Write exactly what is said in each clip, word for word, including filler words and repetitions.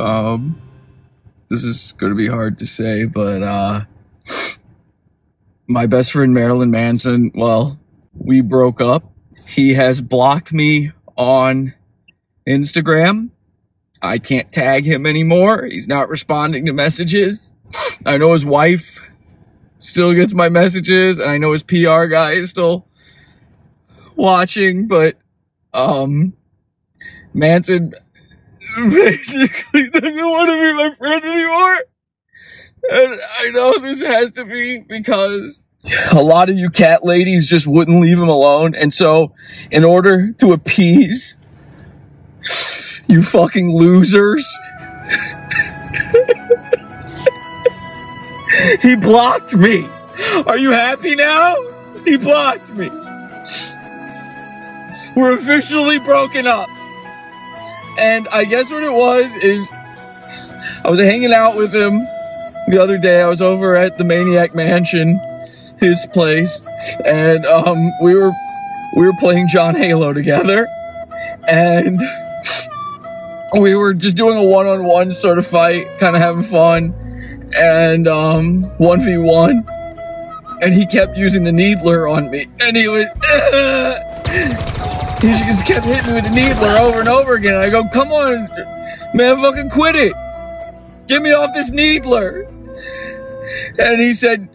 Um, this is going to be hard to say, but uh, my best friend Marilyn Manson, well, we broke up. He has blocked me on Instagram. I can't tag him anymore. He's not responding to messages. I know his wife still gets my messages, and I know his P R guy is still watching, but um, Manson basically doesn't want to be my friend anymore. And I know this has to be because a lot of you cat ladies just wouldn't leave him alone. And so in order to appease you fucking losers, he blocked me. Are you happy now? He blocked me. We're officially broken up. And I guess what it was is I was hanging out with him the other day. I was over at the Maniac Mansion, his place, and um, we were we were playing John Halo together, and we were just doing a one-on-one sort of fight, kind of having fun, and um, one v one, and he kept using the Needler on me, and he was... He just kept hitting me with the Needler over and over again. I go, come on, man, fucking quit it. Get me off this Needler. And he said,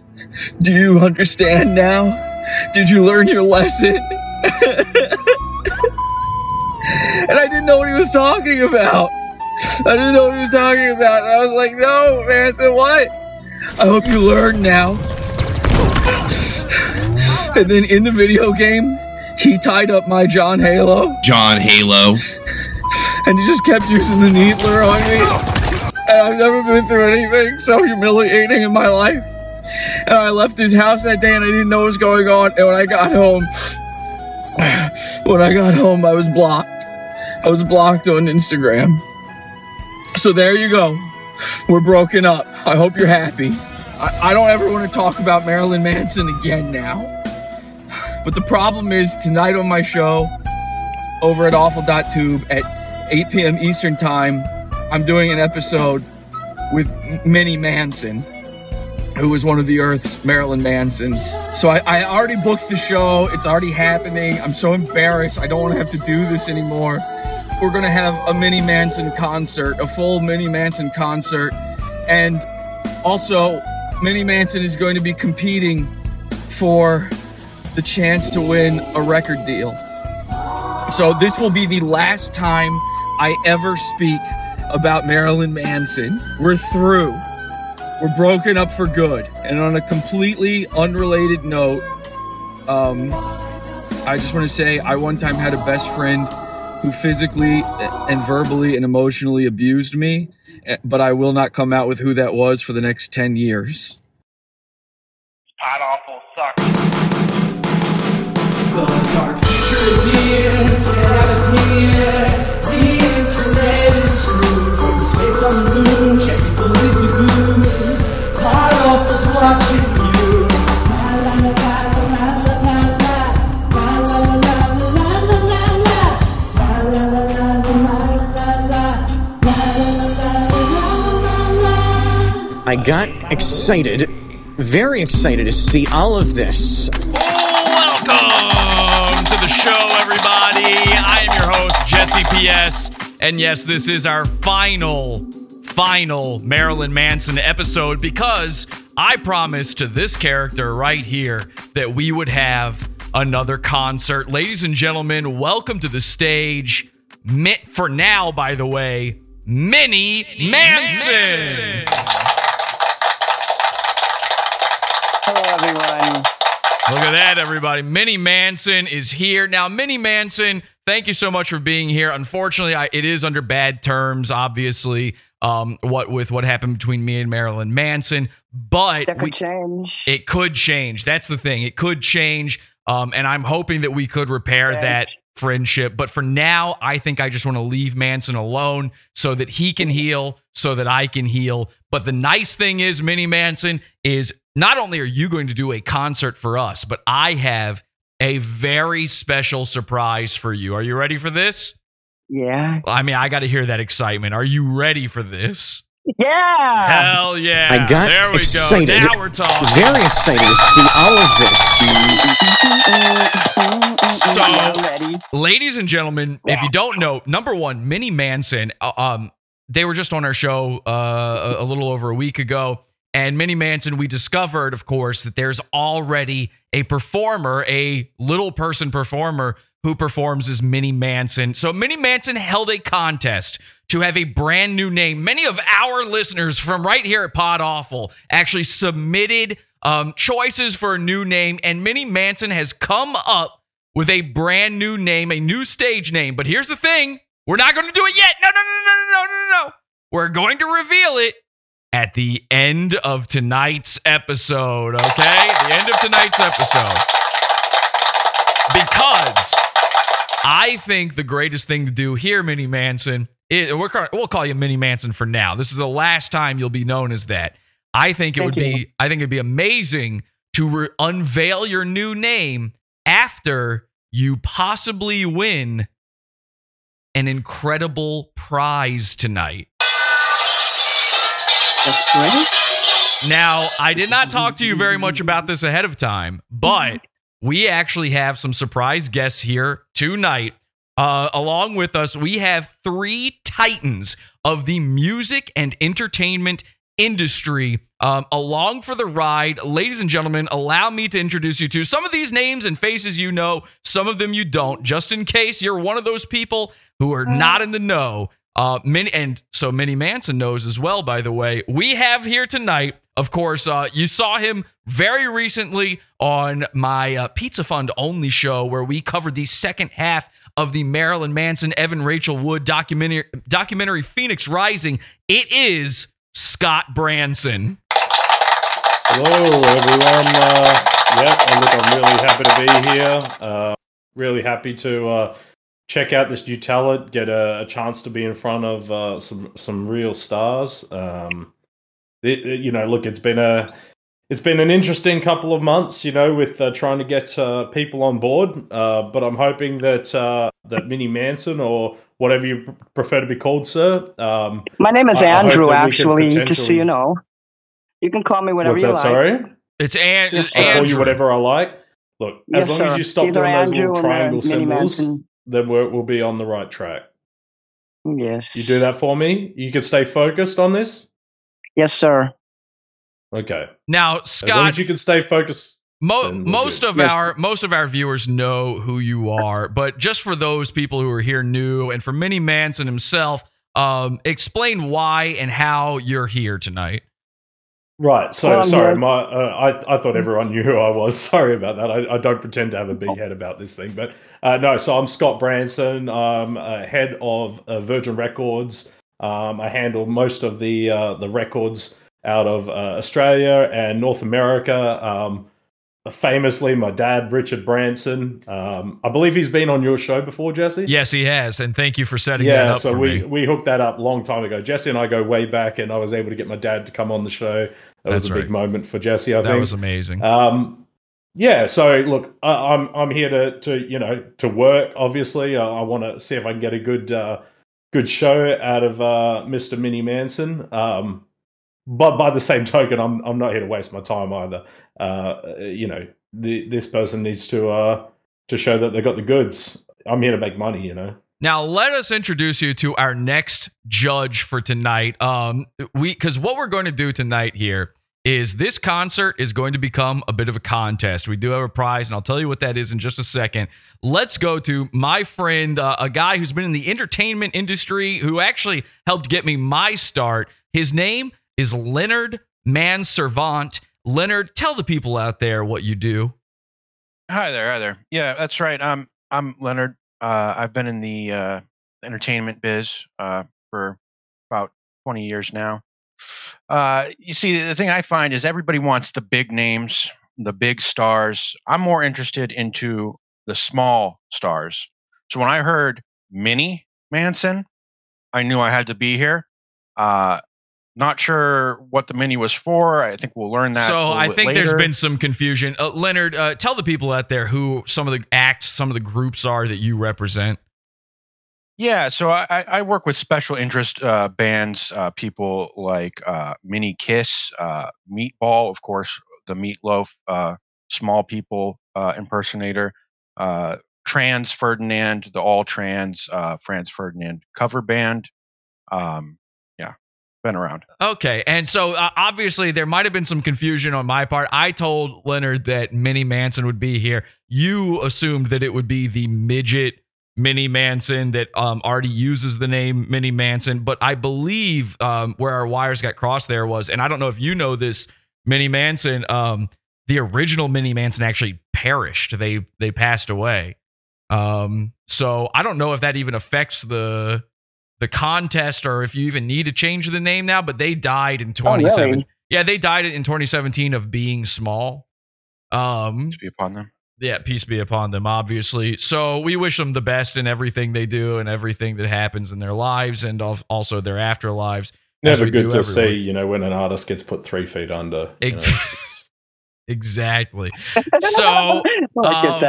do you understand now? Did you learn your lesson? And I didn't know what he was talking about. I didn't know what he was talking about. And I was like, no, man. I said, what? I hope you learn now. And then in the video game, he tied up my John Halo. John Halo. And he just kept using the Needler on me. And I've never been through anything so humiliating in my life. And I left his house that day and I didn't know what was going on. And when I got home, when I got home, I was blocked. I was blocked on Instagram. So there you go. We're broken up. I hope you're happy. I, I don't ever want to talk about Marilyn Manson again now. But the problem is, tonight on my show, over at awful dot tube at eight p.m. Eastern Time, I'm doing an episode with Mini Manson, who was one of the Earth's Marilyn Mansons. So I, I already booked the show. It's already happening. I'm so embarrassed. I don't want to have to do this anymore. We're going to have a Mini Manson concert, a full Mini Manson concert. And also, Mini Manson is going to be competing for the chance to win a record deal. So this will be the last time I ever speak about Marilyn Manson. We're through. We're broken up for good. And on a completely unrelated note, um, I just want to say I one time had a best friend who physically and verbally and emotionally abused me, but I will not come out with who that was for the next ten years. Pod Awful sucks. The dark future is here, it's out of here. The internet is through, from space on the moon, checks and bullies the goons. Pod Awful's watching you. I got excited, very excited to see all of this. Welcome to the show, everybody. I am your host, Jesse P S. And yes, this is our final, final Marilyn Manson episode because I promised to this character right here that we would have another concert. Ladies and gentlemen, welcome to the stage. Mint for now, by the way, Mini Manson. Hello, everyone. Look at that, everybody. Mini Manson is here. Now, Mini Manson, thank you so much for being here. Unfortunately, I, it is under bad terms, obviously, um, what with what happened between me and Marilyn Manson. But that could we, change. It could change. That's the thing. It could change. Um, and I'm hoping that we could repair change. that friendship. But for now, I think I just want to leave Manson alone so that he can heal, so that I can heal. But the nice thing is, Mini Manson is... Not only are you going to do a concert for us, but I have a very special surprise for you. Are you ready for this? Yeah. I mean, I got to hear that excitement. Are you ready for this? Yeah. Hell yeah. I got there we excited. Go. Now we're talking. Very excited to see all of this. So, yeah, ladies and gentlemen, yeah. if you don't know, number one, Mini Manson, um, they were just on our show uh, a little over a week ago. And Mini Manson, we discovered, of course, that there's already a performer, a little person performer who performs as Mini Manson. So Mini Manson held a contest to have a brand new name. Many of our listeners from right here at Pod Awful actually submitted um, choices for a new name. And Mini Manson has come up with a brand new name, a new stage name. But here's the thing. We're not going to do it yet. No, no, no, no, no, no, no, no. We're going to reveal it at the end of tonight's episode, okay? The end of tonight's episode. Because I think the greatest thing to do here, Mini Manson, is, we're, we'll call you Mini Manson for now. This is the last time you'll be known as that. I think it Thank would you. be I think it'd be amazing to re- unveil your new name after you possibly win an incredible prize tonight. Ready? Now, I did not talk to you very much about this ahead of time, but we actually have some surprise guests here tonight. Uh, along with us, we have three titans of the music and entertainment industry um, along for the ride. Ladies and gentlemen, allow me to introduce you to some of these names and faces you know, some of them you don't, just in case you're one of those people who are not in the know. Uh, Min- and so Mini Manson knows as well, by the way. We have here tonight, of course, uh, you saw him very recently on my uh, Pizza Fund Only show where we covered the second half of the Marilyn Manson, Evan Rachel Wood documentary, documentary Phoenix Rising. It is Scott Branson. Hello, everyone. Uh, yep, and look, I'm really happy to be here. Uh, really happy to... Uh, Check out this new talent, get a, a chance to be in front of uh, some some real stars. Um, it, it, you know, look, it's been a it's been an interesting couple of months, you know, with uh, trying to get uh, people on board. Uh, but I'm hoping that uh, that Mini Manson or whatever you prefer to be called, sir. Um, My name is I, Andrew. I actually, potentially... just so you know, you can call me whatever What's you that, like. Sorry, it's An- yes, Andrew. I call you whatever I like. Look, yes, as long sir. as you stop Either doing those Andrew little triangle symbols. Manson. Then we're, we'll be on the right track. Yes. You do that for me? You can stay focused on this? Yes, sir. Okay. Now, Scott... As long as you can stay focused... Mo- we'll most of yes. our most of our viewers know who you are, but just for those people who are here new, and for Mini Manson himself, um, explain why and how you're here tonight. Right. So, um, sorry, my uh, I I thought everyone knew who I was. Sorry about that. I, I don't pretend to have a big head about this thing, but uh, no. So I'm Scott Branson. I'm uh, head of uh, Virgin Records. Um, I handle most of the uh, the records out of uh, Australia and North America. Um, famously, my dad, Richard Branson. Um, I believe he's been on your show before, Jesse. Yes, he has, and thank you for setting yeah, that up. Yeah, so for we me. we hooked that up a long time ago. Jesse and I go way back, and I was able to get my dad to come on the show. That That's was a right. big moment for Jesse, I that think. That was amazing. Um, yeah, so look, I, I'm I'm here to to you know to work. Obviously, I, I want to see if I can get a good uh, good show out of uh, Mister Mini Manson. Um, But by the same token, I'm I'm not here to waste my time either. Uh, you know, the, this person needs to uh, to show that they got the goods. I'm here to make money, you know. Now, let us introduce you to our next judge for tonight. Um, we because what we're going to do tonight here is this concert is going to become a bit of a contest. We do have a prize, and I'll tell you what that is in just a second. Let's go to my friend, uh, a guy who's been in the entertainment industry, who actually helped get me my start. His name is Leonard Manservant. Leonard, tell the people out there what you do. Hi there, hi there. Yeah, that's right. I'm I'm Leonard. Uh, I've been in the uh, entertainment biz uh, for about twenty years now. Uh, you see, the thing I find is everybody wants the big names, the big stars. I'm more interested into the small stars. So when I heard Mini Manson, I knew I had to be here. Uh, Not sure what the mini was for. I think we'll learn that. So I think later. There's been some confusion. Uh, Leonard, uh, tell the people out there who some of the acts, some of the groups are that you represent. Yeah, so I, I work with special interest uh, bands, uh, people like uh, Mini Kiss, uh, Meatball, of course, the Meatloaf, uh, Small People uh, impersonator, uh, Trans Ferdinand, the All Trans uh, Franz Ferdinand cover band. Um, yeah, been around. Okay, and so uh, obviously there might have been some confusion on my part. I told Leonard that Mini Manson would be here. You assumed that it would be the midget Mini Manson that um, already uses the name Mini Manson, but I believe um, where our wires got crossed there was, and I don't know if you know this, Mini Manson, um, the original Mini Manson actually perished. They they passed away. Um, so I don't know if that even affects the the contest or if you even need to change the name now. But they died in twenty seventeen. Oh, really? Yeah, they died in twenty seventeen of being small. Um, to be upon them. Yeah, peace be upon them, obviously. So we wish them the best in everything they do and everything that happens in their lives and also their afterlives. Never good to see, you know, when an artist gets put three feet under. You know. Exactly. So, um,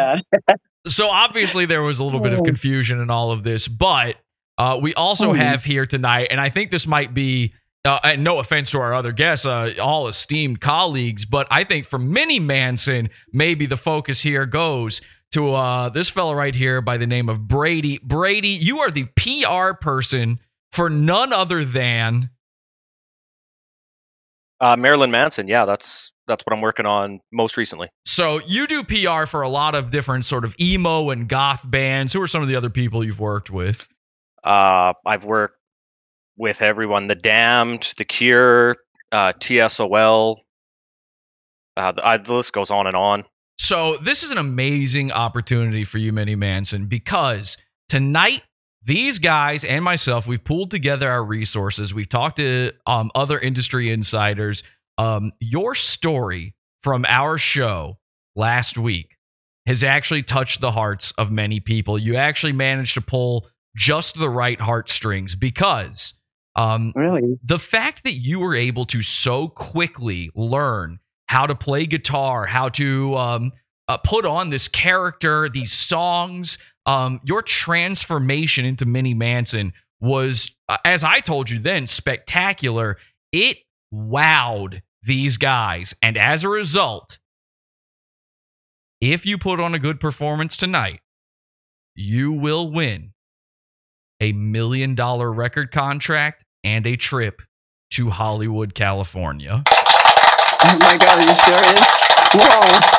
so obviously there was a little bit of confusion in all of this, but uh, we also have here tonight, and I think this might be, uh, and no offense to our other guests, uh, all esteemed colleagues, but I think for Mini Manson, maybe the focus here goes to uh, this fellow right here by the name of Brady. Brady, you are the P R person for none other than uh, Marilyn Manson. Yeah, that's that's what I'm working on most recently. So you do P R for a lot of different sort of emo and goth bands. Who are some of the other people you've worked with? Uh, I've worked with everyone, The Damned, The Cure, uh, T S O L, uh, the, I, the list goes on and on. So this is an amazing opportunity for you, Mini Manson, because tonight, these guys and myself, we've pulled together our resources. We've talked to um, other industry insiders. Um, your story from our show last week has actually touched the hearts of many people. You actually managed to pull just the right heartstrings because... Um, really? The fact that you were able to so quickly learn how to play guitar, how to um, uh, put on this character, these songs, um, your transformation into Mini Manson was, uh, as I told you then, spectacular. It wowed these guys. And as a result, if you put on a good performance tonight, you will win a million dollar record contract and a trip to Hollywood, California. Oh my God, are you serious? Whoa.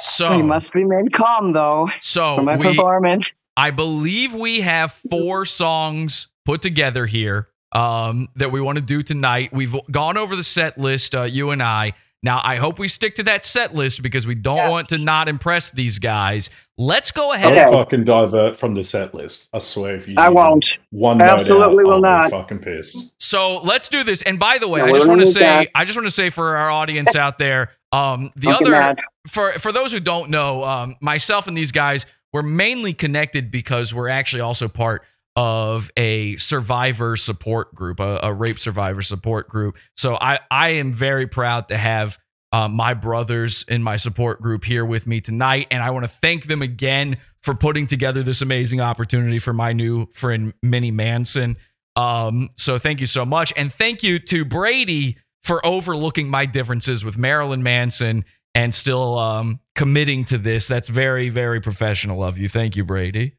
So we must remain calm though. So for my we, performance. I believe we have four songs put together here um, that we want to do tonight. We've gone over the set list, uh, you and I. Now, I hope we stick to that set list because we don't yes. want to not impress these guys. Let's go ahead. I'll fucking divert from the set list. I swear if you I won't. One I absolutely out, will I'll not. Fucking pissed. So let's do this. And by the way, no, I just want to say, that. I just want to say for our audience out there, um, the fucking other mad. for for those who don't know, um, myself and these guys were mainly connected because we're actually also part of a survivor support group, a, a rape survivor support group. So I, I am very proud to have uh, my brothers in my support group here with me tonight. And I want to thank them again for putting together this amazing opportunity for my new friend, Mini Manson. Um, so thank you so much. And thank you to Brady for overlooking my differences with Marilyn Manson and still um, committing to this. That's very, very professional of you. Thank you, Brady.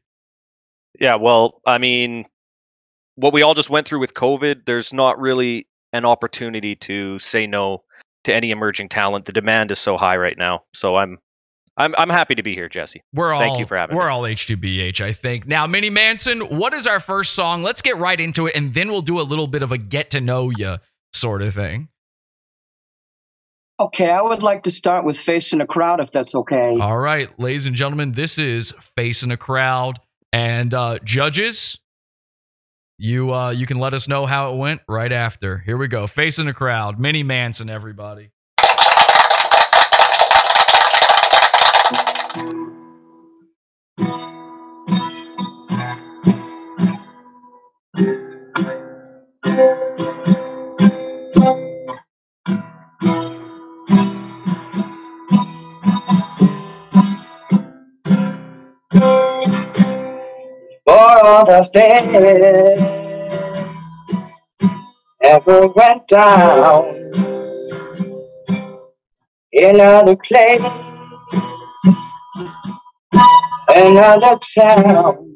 Yeah, well, I mean, what we all just went through with COVID, there's not really an opportunity to say no to any emerging talent. The demand is so high right now. So I'm I'm I'm happy to be here, Jesse. We're all, Thank you for having we're me. We're all H two B H, I think. Now, Mini Manson, what is our first song? Let's get right into it, and then we'll do a little bit of a get-to-know-ya sort of thing. Okay, I would like to start with Face in a Crowd, if that's okay. All right, ladies and gentlemen, this is Face in a Crowd. And uh, judges, you uh, you can let us know how it went right after. Here we go. Face in the Crowd. Mini Manson, everybody. thing ever went down in other place, another town.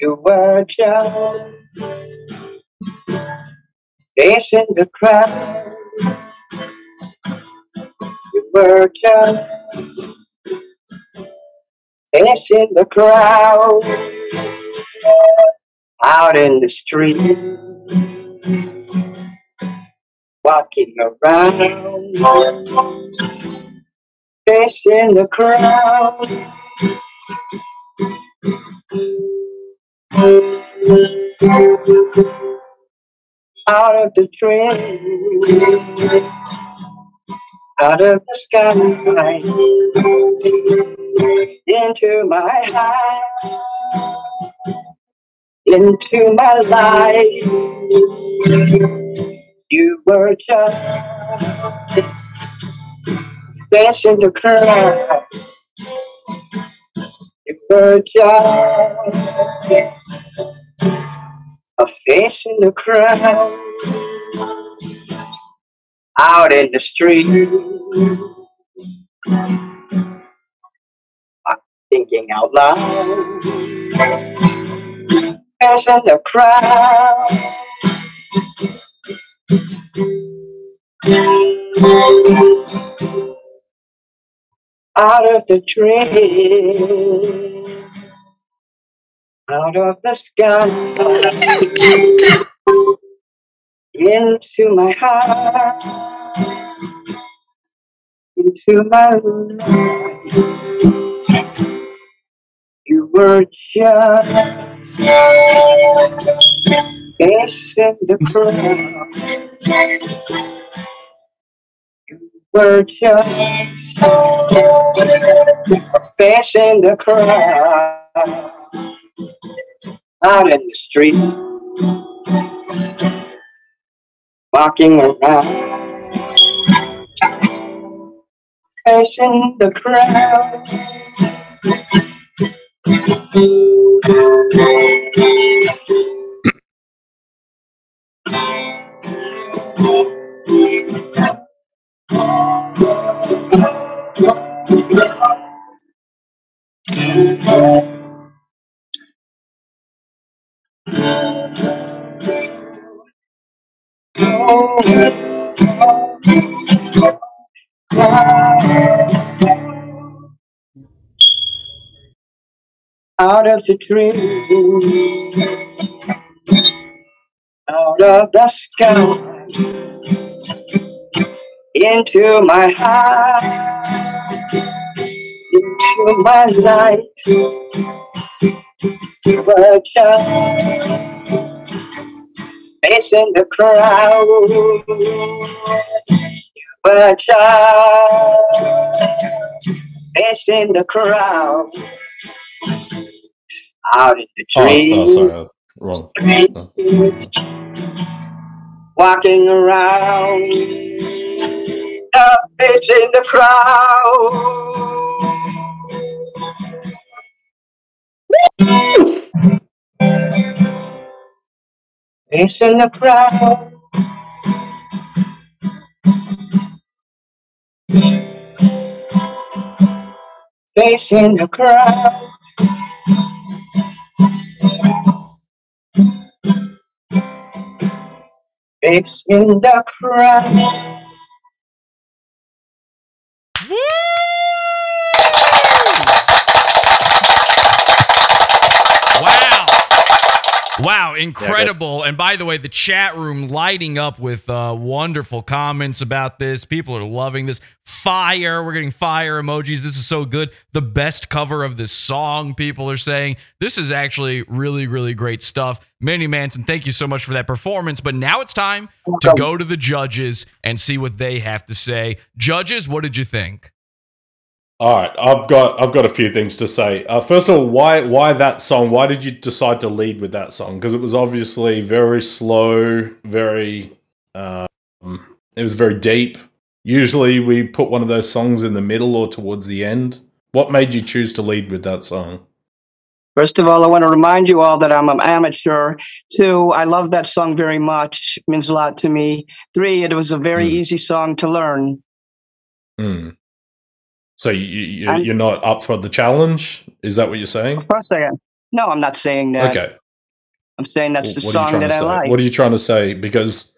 You were just facing the crowd. You were just facing the crowd out in the street, walking around, facing the crowd. Out of the dream, out of the skyline, into my heart, into my life. You were just facing the crowd. You were just a face in the crowd, out in the street, thinking out loud. Face in the crowd, out of the dream, out of the sky, into my heart, into my life. You were just facing the crowd. You were just facing the crowd. Out in the street, walking around, facing the crowd, out of the dream, out of the sky, into my heart, into my light. You were just facing the crowd. You were just facing the crowd. Out in the tree, oh, no, sorry. Wrong. No. Walking around, facing the crowd. Facing the crowd, facing the crowd, facing the crowd. Wow, incredible. Yeah, and by the way, the chat room lighting up with uh, wonderful comments about this. People are loving this. Fire. We're getting fire emojis. This is so good. The best cover of this song, people are saying. This is actually really, really great stuff. Mini Manson, thank you so much for that performance. But now it's time to go to the judges and see what they have to say. Judges, what did you think? All right, I've got I've got a few things to say. Uh, first of all, why why that song? Why did you decide to lead with that song? Because it was obviously very slow, very um, it was very deep. Usually, we put one of those songs in the middle or towards the end. What made you choose to lead with that song? First of all, I want to remind you all that I'm an amateur. Two, I love that song very much. It means a lot to me. Three, it was a very mm. easy song to learn. Mm. So you, you, I'm, you're not up for the challenge? Is that what you're saying? Of course I am. No, I'm not saying that. Okay. I'm saying that's the song that I like. What are you trying to say? Because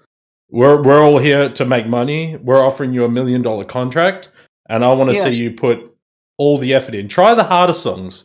we're we're all here to make money. We're offering you a million dollar contract, and I want to yes. see you put all the effort in. Try the harder songs.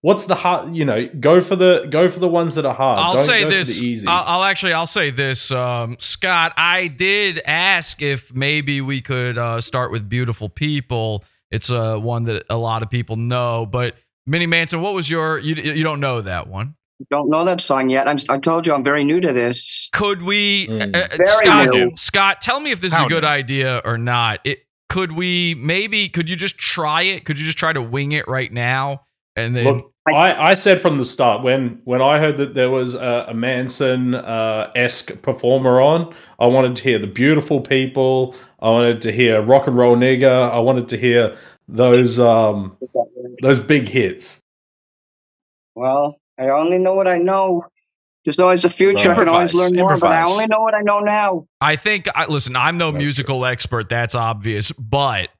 What's the hard? You know, go for the go for the ones that are hard. I'll Don't say go this. For the easy. I'll, I'll actually I'll say this, um, Scott. I did ask if maybe we could uh, start with Beautiful People. It's a uh, one that a lot of people know, but Mini Manson, what was your? You you don't know that one. Don't know that song yet. I'm, I told you I'm very new to this. Could we, mm. uh, Scott, new. Scott, tell me if this How is a good new. idea or not. It, could we maybe, could you just try it? Could you just try to wing it right now? And then Look, I, I said from the start, when, when I heard that there was a, a Manson-esque uh, performer on, I wanted to hear the Beautiful People. I wanted to hear Rock and Roll Nigga. I wanted to hear those um those big hits. Well, I only know what I know. There's always a future. Right. I can always learn more, Improvise. But I only know what I know now. I think, I, listen, I'm no that's musical good. expert. That's obvious. But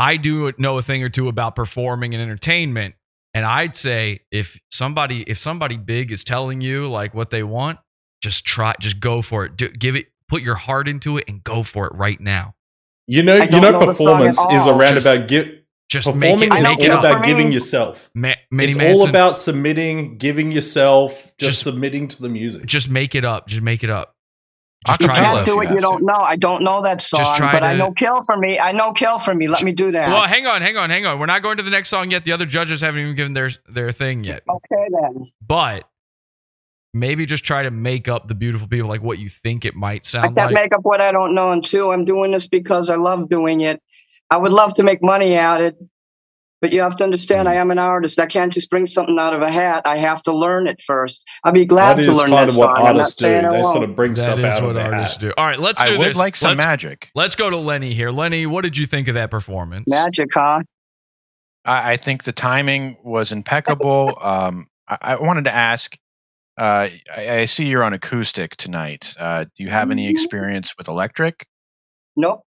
I do know a thing or two about performing and entertainment. And I'd say if somebody if somebody big is telling you like what they want, just try, just go for it. Do, give it, put your heart into it, and go for it right now. You know, you know, know performance is a roundabout gift. Just performing is all about giving yourself. Ma- Mini it's Manson. all about submitting, giving yourself, just, just submitting to the music. Just make it up. Just make it up. Just you try can't to do it. You don't know. I don't know that song, but to... I know Kill for Me. I know Kill for Me. Let me do that. Well, hang on, hang on, hang on. We're not going to the next song yet. The other judges haven't even given their their thing yet. Okay, then. But maybe just try to make up the Beautiful People, like what you think it might sound like. I can't like. make up what I don't know, and two, I'm doing this because I love doing it. I would love to make money out of it, but you have to understand I am an artist. I can't just bring something out of a hat. I have to learn it first. I'd be glad that to learn that song. That is what artists do. They sort of bring stuff out of their hat. That is what artists do. All right, let's do this. I would like some magic. Let's go to Lenny here. Lenny, what did you think of that performance? Magic, huh? I, I think the timing was impeccable. um, I, I wanted to ask, uh, I, I see you're on acoustic tonight. Uh, do you have any experience with electric? Nope.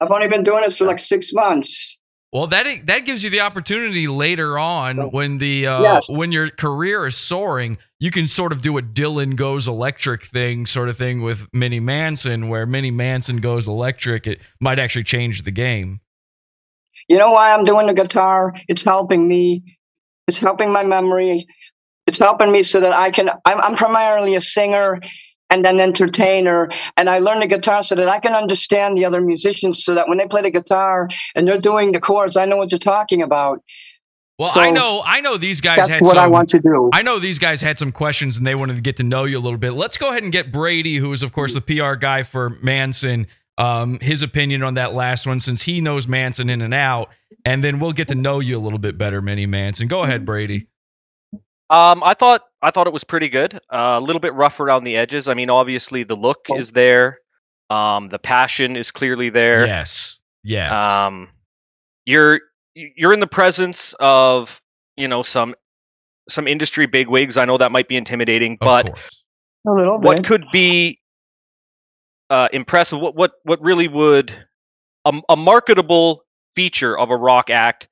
I've only been doing this for like six months. Well, that that gives you the opportunity later on when the uh, yes. when your career is soaring, you can sort of do a Dylan goes electric thing, sort of thing with Mini Manson, where Mini Manson goes electric. It might actually change the game. You know why I'm doing the guitar? It's helping me. It's helping my memory. It's helping me so that I can. I'm, I'm primarily a singer and an entertainer, and I learned the guitar so that I can understand the other musicians, so that when they play the guitar and they're doing the chords, I know what you're talking about. Well, so I know, I know these guys that's had what some, I want to do. I know these guys had some questions, and they wanted to get to know you a little bit. Let's go ahead and get Brady, who is, of course, the P R guy for Manson, um, his opinion on that last one, since he knows Manson in and out, and then we'll get to know you a little bit better, Mini Manson. Go ahead, Brady. Um, I thought I thought it was pretty good. Uh, a little bit rough around the edges. I mean, obviously the look is there. Um, the passion is clearly there. Yes, yes. Um, you're you're in the presence of you know some some industry bigwigs. I know that might be intimidating, but a little bit. What could be uh, impressive? What what what really would a, a marketable feature of a rock act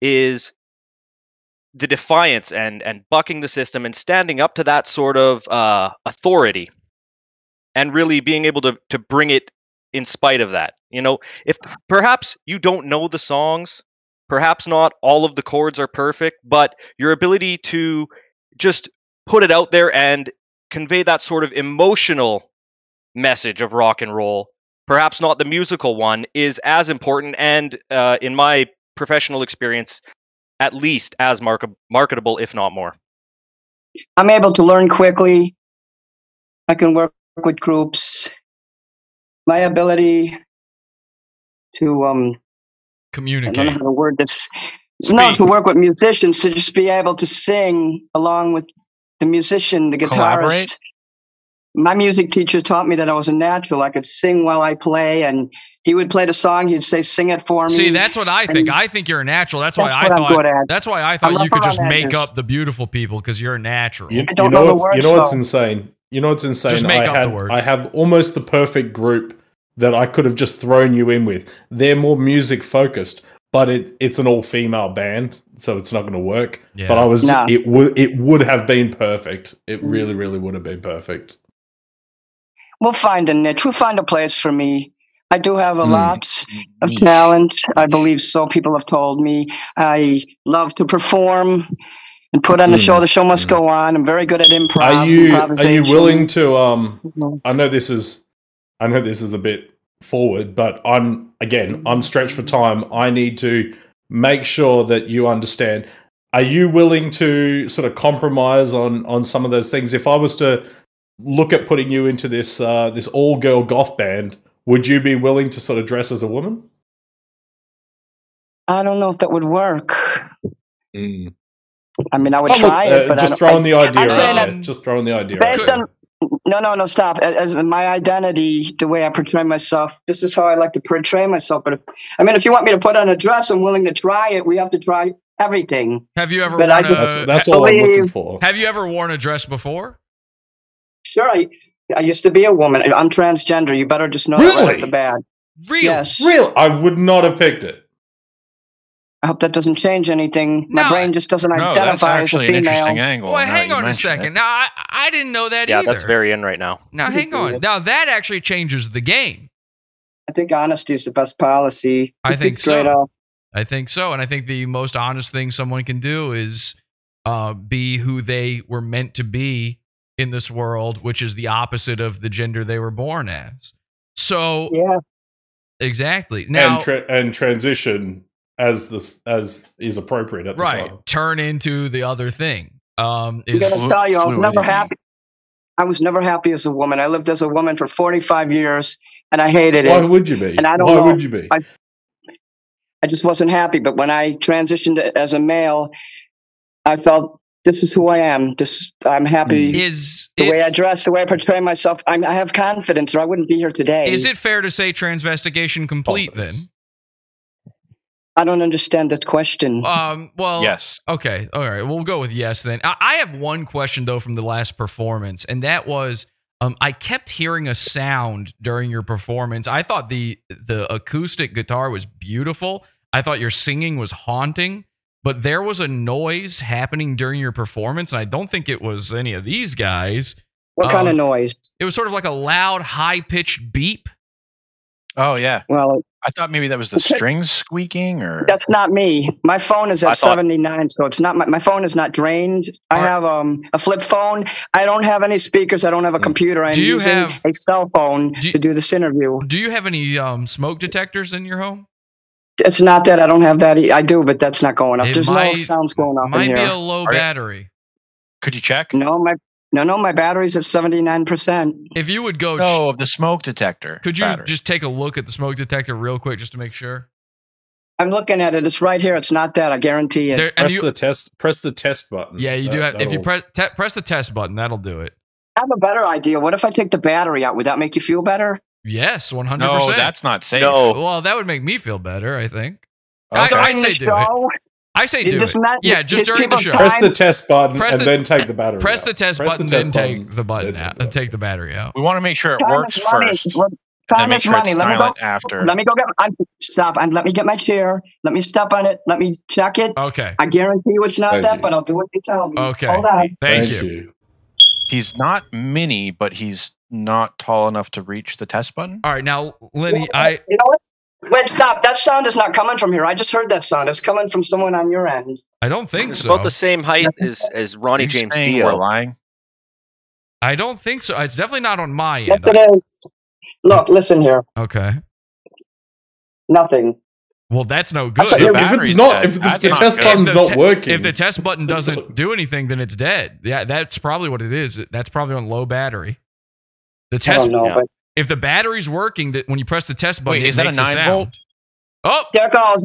is the defiance and and bucking the system and standing up to that sort of uh, authority and really being able to, to bring it in spite of that. You know, if perhaps you don't know the songs, perhaps not all of the chords are perfect, but your ability to just put it out there and convey that sort of emotional message of rock and roll, perhaps not the musical one, is as important and uh, in my professional experience, at least as market- marketable, if not more. I'm able to learn quickly. I can work with groups. My ability to um, communicate. I don't know how to word this. Speak. No, to work with musicians, to just be able to sing along with the musician, the guitarist. Collaborate? My music teacher taught me that I was a natural. I could sing while I play, and he would play the song. He'd say, "Sing it for me." See, that's what I think. And I think you're a natural. That's, that's why I thought. That's why I thought I you could just make up the beautiful people because you're a natural. You, I don't you know, know the words. You know what's so. insane? You know what's insane? Just make I up had, the words. I have almost the perfect group that I could have just thrown you in with. They're more music focused, but it, it's an all female band, so it's not going to work. Yeah. But I was. Nah. It would. It would have been perfect. It really, really would have been perfect. We'll find a niche. We'll find a place for me. I do have a mm. lot of talent. I believe so. People have told me. I love to perform and put on the mm. show. The show must mm. go on. I'm very good at improv. Are you, are you willing to? Um, mm-hmm. I know this is. I know this is a bit forward, but I'm again. I'm stretched for time. I need to make sure that you understand. Are you willing to sort of compromise on on some of those things? If I was to look at putting you into this uh, this all-girl goth band, would you be willing to sort of dress as a woman? I don't know if that would work. Mm. I mean, I would oh, try look, uh, it, but just throwing the idea out there. Just throwing the idea based out on, No, no, no, stop. As, as my identity, the way I portray myself, this is how I like to portray myself. But if, I mean, if you want me to put on a dress, I'm willing to try it. We have to try everything. Have you ever but worn I just, a... That's all I'm looking for. Have you ever worn a dress before? Sure, I, I used to be a woman. I'm transgender. You better just know really? that right off the bat. Really? Yes. Really? I would not have picked it. I hope that doesn't change anything. No, my brain just doesn't no, identify as a female. That's actually an interesting angle. Well, hang on a second. It. Now, I, I didn't know that yeah, either. Yeah, that's very in right now. Now, hang on. Now, that actually changes the game. I think honesty is the best policy. I think so. Off. I think so. And I think the most honest thing someone can do is uh, be who they were meant to be in this world, which is the opposite of the gender they were born as. So yeah, exactly. Now and, tra- and transition as this as is appropriate at the right time. Turn into the other thing. Um, is I'm gonna tell you, I was never happy. I was never happy as a woman. I lived as a woman for forty-five years, and I hated Why it. Why would you be? And I don't Why know. Why would you be? I, I just wasn't happy. But when I transitioned as a male, I felt, this is who I am. This I'm happy. Is the way I dress, the way I portray myself. I'm, I have confidence, or I wouldn't be here today. Is it fair to say transvestigation complete oh, then? I don't understand that question. Um. Well. Yes. Okay. All right. We'll go with yes then. I, I have one question though from the last performance, and that was, um, I kept hearing a sound during your performance. I thought the the acoustic guitar was beautiful. I thought your singing was haunting. But there was a noise happening during your performance, and I don't think it was any of these guys. What um, kind of noise? It was sort of like a loud, high-pitched beep. Oh, yeah. Well, I thought maybe that was the strings squeaking, or... That's not me. My phone is at thought, seventy-nine, so it's not my, my phone is not drained. I right. have um, a flip phone. I don't have any speakers. I don't have a computer. I'm do you using have, a cell phone do, to do this interview. Do you have any um, smoke detectors in your home? It's not that I don't have that. I do, but that's not going off. It There's might, no sounds going off in here. Might be a low Are battery. You, could you check? No, my no, no, my battery's at seventy-nine percent. If you would go... No, of the smoke detector. Could you battery. just take a look at the smoke detector real quick just to make sure? I'm looking at it. It's right here. It's not that. I guarantee it. There, press, you, the test, press the test button. Yeah, you that, do have... If you press, te- press the test button, that'll do it. I have a better idea. What if I take the battery out? Would that make you feel better? Yes, one hundred percent. No, that's not safe. No. Well, that would make me feel better, I think. Okay. I, I say do it. I say do it. Not, yeah, just during the show. Time. Press the test button press and the, then take the battery press out. The press button, the test then button, then take the button out. Then take the battery out. We want to make sure it time works first. Time then make sure money. It's silent after. Let me go get my, I'm, stop. And let me get my chair. Let me step on it. Let me check it. Okay. I guarantee you it's not Thank that, you. But I'll do what you tell me. Okay. Hold on. Thank, Thank you. you. He's not mini, but he's not tall enough to reach the test button. All right, now, Lenny, I... You know what? Wait, stop. That sound is not coming from here. I just heard that sound. It's coming from someone on your end. I don't think it's so. It's about the same height as, as Ronnie James Dio. We're lying? I don't think so. It's definitely not on my end. Yes, it I... is. Look, listen here. Okay. Nothing. Well, that's no good. If, if, it's not, if the, the not test good. button's if the te- not working. If the test button doesn't do anything, then it's dead. Yeah, that's probably what it is. That's probably on low battery. The test. Know, yeah. If the battery's working, that when you press the test button, wait, is that a nine volt? Oh, there it goes.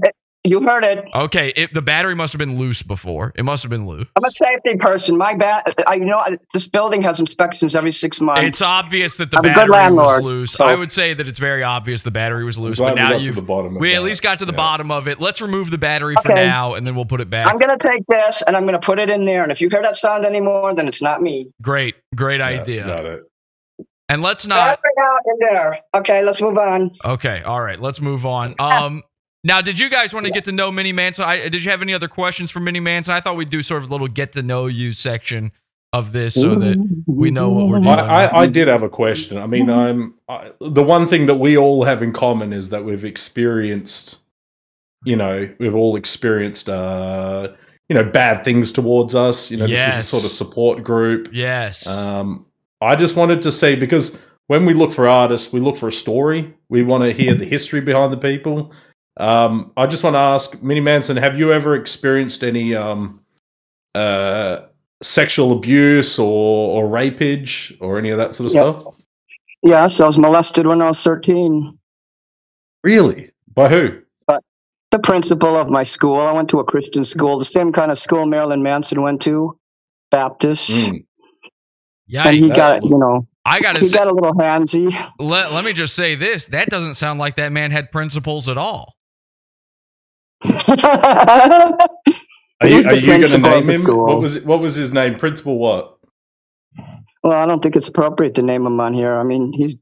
You heard it. Okay. It, the battery must have been loose before. It must have been loose. I'm a safety person. My bat. I know I, this building has inspections every six months. It's obvious that the I'm battery was loose. So. I would say that it's very obvious the battery was loose. But now you, we at least got to the yeah. bottom of it. Let's remove the battery okay. for now, and then we'll put it back. I'm gonna take this and I'm gonna put it in there. And if you hear that sound anymore, then it's not me. Great, great yeah, idea. Got it. And let's not. Battery out in there. Okay, let's move on. Okay, all right, let's move on. Um. Now, did you guys want to yeah. get to know Mini Manson? I, did you have any other questions for Mini Manson? I thought we'd do sort of a little get to know you section of this so that we know what we're doing. I, I, I did have a question. I mean, I'm I, the one thing that we all have in common is that we've experienced, you know, we've all experienced, uh, you know, bad things towards us. You know, yes. this is a sort of support group. Yes. Um, I just wanted to say, because when we look for artists, we look for a story. We want to hear the history behind the people. Um, I just want to ask, Mini Manson, have you ever experienced any um, uh, sexual abuse or, or rapage or any of that sort of yep. stuff? Yes, I was molested when I was thirteen. Really? By who? But the principal of my school. I went to a Christian school, the same kind of school Marilyn Manson went to, Baptist. Mm. Yeah, and he got, you know. I gotta he say, got a little handsy. Let, let me just say this. That doesn't sound like that man had principles at all. Are you, are you gonna name him? What was, what was his name? Principal what? Well, I don't think it's appropriate to name him on here. I mean, he's.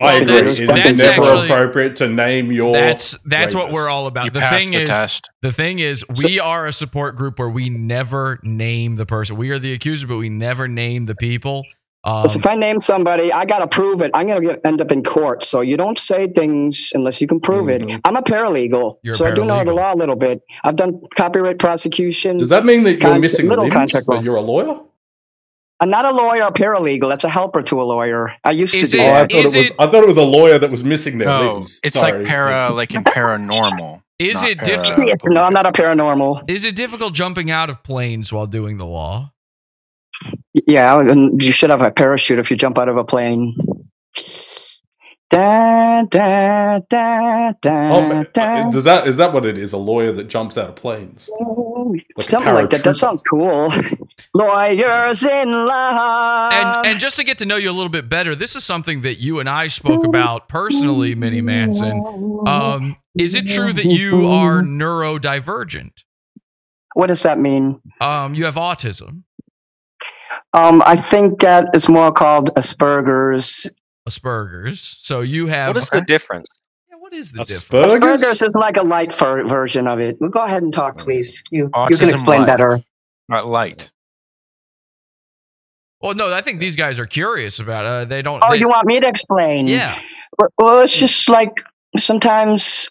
I agree. It's never actually, appropriate to name your. That's that's rapist. What we're all about. You the thing the is, test. the thing is, we so, are a support group where we never name the person. We are the accuser, but we never name the people. Um, if I name somebody, I got to prove it. I'm going to end up in court. So you don't say things unless you can prove mm-hmm. it. I'm a paralegal, you're so a paralegal. I do know the law a little bit. I've done copyright prosecution. Does that mean that you're con- missing limbs, but you're a lawyer? I'm not a lawyer, a paralegal. That's a helper to a lawyer. I used is to do it, oh, I, thought it was, it, I thought it was a lawyer that was missing their no, limbs. It's Sorry. like para, like in paranormal. Is it difficult? No, I'm not a paranormal. Is it difficult jumping out of planes while doing the law? Yeah, and you should have a parachute if you jump out of a plane. Da, da, da, da, oh, da. Does that, is that what it is? A lawyer that jumps out of planes? Like Something like that. That sounds cool. Lawyers in love. And, and just to get to know you a little bit better, this is something that you and I spoke about personally, Mini Manson. Um, is it true that you are neurodivergent? What does that mean? Um, you have autism. Um, I think that it's more called Asperger's. Asperger's. So you have. What is the difference? Yeah, what is the Asperger's? difference? Asperger's is like a light for, version of it. Well, go ahead and talk, please. You Autism you can explain light. better. Not light. Well, no, I think these guys are curious about. Uh, they don't. Oh, they, you want me to explain? Yeah. Well, it's just like sometimes.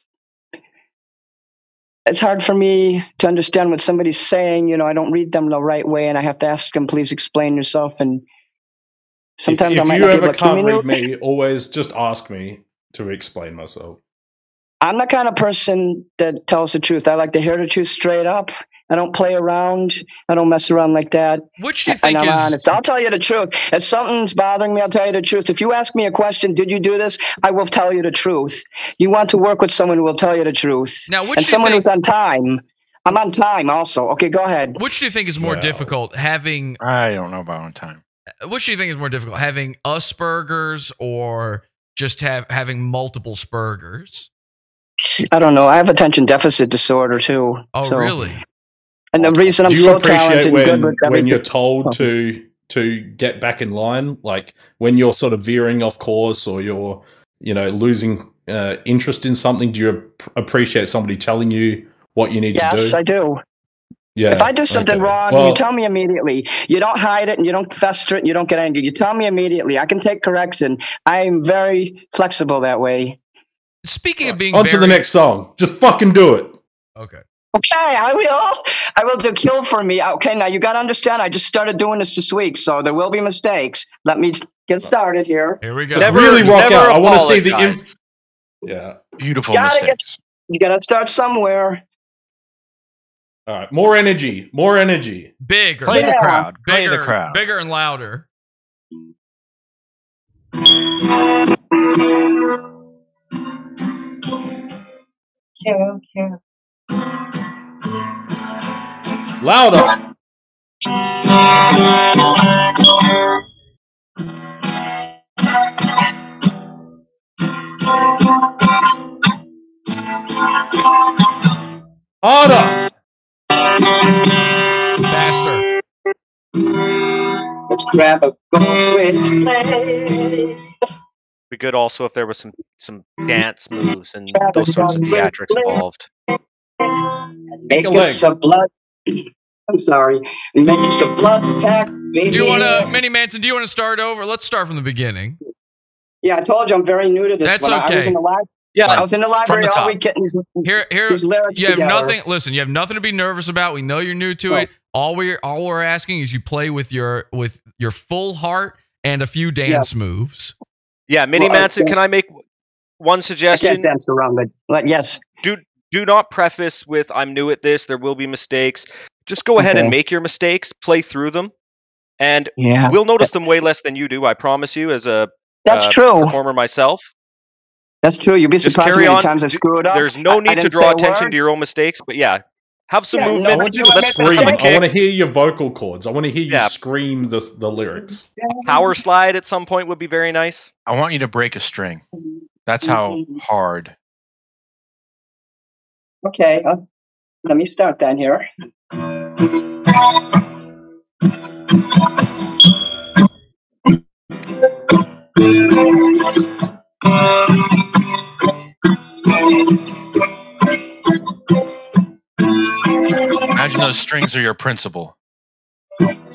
It's hard for me to understand what somebody's saying. You know, I don't read them the right way, and I have to ask them, "Please explain yourself." And sometimes if, if I might not be able to communicate. If you ever can't read me, always just ask me to explain myself. I'm the kind of person that tells the truth. I like to hear the truth straight up. I don't play around. I don't mess around like that. Which do you think and I'm is? Honest. I'll tell you the truth. If something's bothering me, I'll tell you the truth. If you ask me a question, did you do this? I will tell you the truth. You want to work with someone who will tell you the truth. Now, which and do someone you think- who's on time. I'm on time also. Okay, go ahead. Which do you think is more well, difficult, having? I don't know about on time. Which do you think is more difficult, having Asperger's or just have having multiple Asperger's? I don't know. I have attention deficit disorder too. Oh, so. really? And the reason I'm so talented when, and good with when you're told oh. to to get back in line, like when you're sort of veering off course or you're, you know, losing uh, interest in something. Do you ap- appreciate somebody telling you what you need yes, to do? Yes, I do. Yeah. If I do something okay. wrong, well, you tell me immediately. You don't hide it and you don't fester it and you don't get angry. You tell me immediately. I can take correction. I'm very flexible that way. Speaking of being on very- to the next song. Just fucking do it. Okay. Okay, I will. I will do Kill for Me. Okay, now you got to understand, I just started doing this this week, so there will be mistakes. Let me get started here. Here we go. Never, really walk out. I want to see the... Inf- yeah. Beautiful gotta mistakes. Get, you got to start somewhere. All right, more energy. More energy. Bigger. Play yeah. the crowd. Play bigger, the crowd. Bigger and louder. Kill, kill. Louder. Harder. Faster. Let's grab a gold switch. Be good also if there was some, some dance moves and those sorts of theatrics involved. Make us a blood. I'm sorry. Make us a blood attack. Baby. Do you want to, Mini Manson? Do you want to start over? Let's start from the beginning. Yeah, I told you I'm very new to this. That's one. Okay. I was in the library. Yeah, I was in the library all week getting these, here, here, these lyrics you have together. Nothing. Listen, you have nothing to be nervous about. We know you're new to right. it. All we're all we're asking is you play with your with your full heart and a few dance yeah. moves. Yeah, Mini well, Manson, I can I make one suggestion? I can't dance around it. But yes. Do do not preface with "I'm new at this. There will be mistakes." Just go ahead okay. and make your mistakes. Play through them, and yeah. we'll notice them way less than you do. I promise you, as a that's uh, true performer myself. That's true. You'd be surprised how many times I screw it up. There's no need I, I to draw attention to your own mistakes, but yeah, have some yeah, movement. No, you Let's scream. I want to hear your vocal cords. I want to hear you yeah. scream the the lyrics. Power slide at some point would be very nice. I want you to break a string. That's how hard. Okay, uh, let me start down here. Imagine those strings are your principal. Right.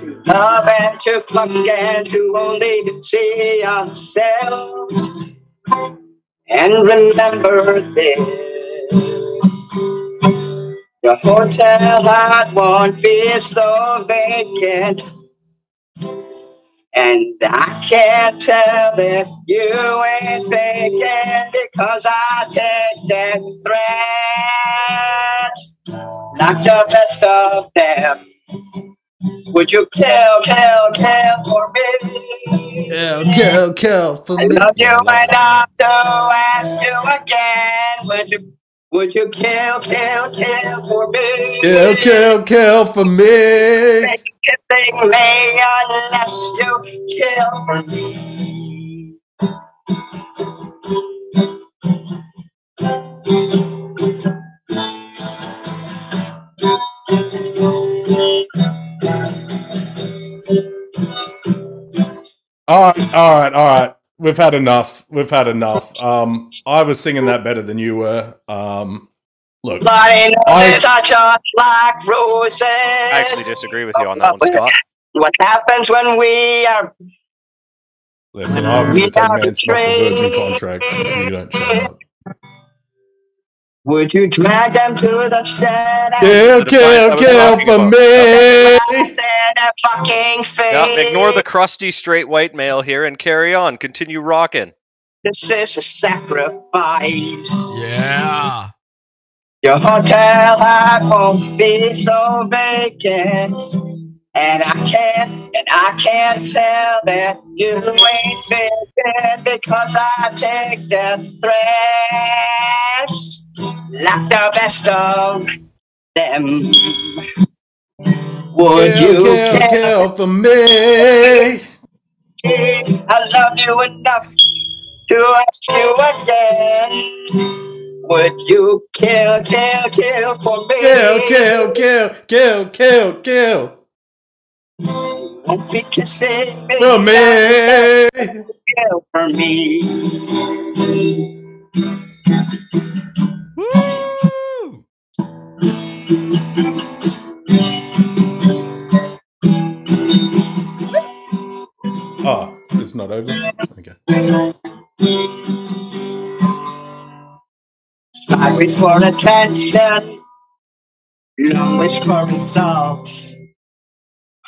To love and to fuck and to only see ourselves. And remember this. Your hotel heart won't be so vacant. And I can't tell if you ain't faking, because I take that threat. Not the best of them. Would you kill, kill, kill for me? Kill, kill, kill for me. I love you enough to ask you again. Would you Would you kill, kill, kill for me? Kill, kill, kill for me. Make it thing lay unless you kill for me. All right, all right, all right. We've had enough. We've had enough. Um, I was singing that better than you were. Um, look, I, I actually disagree with you on that one, Scott. What happens when we are? Listen, I'm going to take Manson off the Virgin contract if you don't shut up. Would you drag them to the shed? Kill, kill, kill for me! Fucking yep, ignore the crusty straight white male here and carry on. Continue rocking. This is a sacrifice. Yeah. Your hotel I won't be so vacant. And I can't, and I can't tell that you ain't vacant, because I take the threats. Like the best of them. Would kill, you kill, kill, kill for me? I love you enough to ask you again. Would you kill, kill, kill for me? Kill, kill, kill, kill, kill, kill. Won't be kissing me. For me. Kill for me. Woo! Oh, it's not over? Okay. Sideways for attention, longish for results.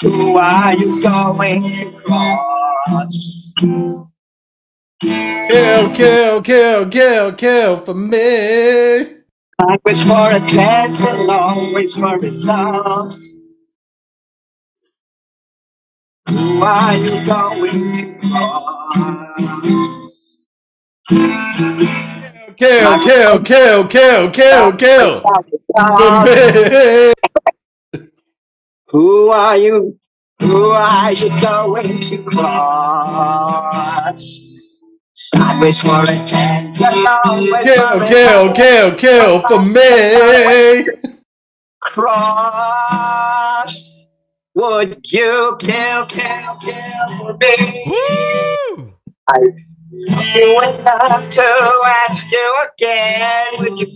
Who are you going to cross? Kill, kill, kill, kill, kill for me. Always for attention, always for results. Who are you going to cross? Kill, kill, kill, kill, kill, kill, kill. Who are you? Who are you going to cross? Sideways for a ten. Kill, kill, kill, kill for me. Cross. Would you kill, kill, kill for me? Woo! I would love to ask you again. Would you,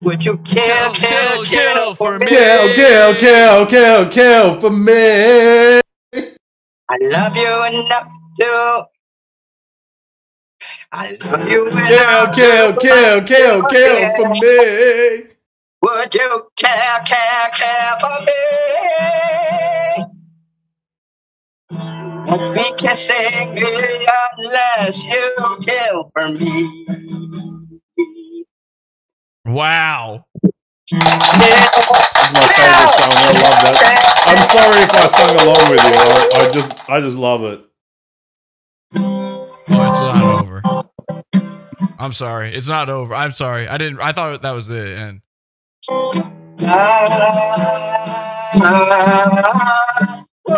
would you kill, kill, kill, kill, kill, kill for me? Kill, kill, kill, kill, kill for me. I love you enough to. I love you enough kill, to. Kill, kill, kill, kill for me. Would you kill, kill, kill for me? We can't say good unless you kill for me. Wow. Kill, this is my favorite song. I love that. I'm sorry if I sung along with you. I, I just I just love it. Oh, it's not over. I'm sorry. It's not over. I'm sorry. I didn't I thought that was the end. Uh, uh,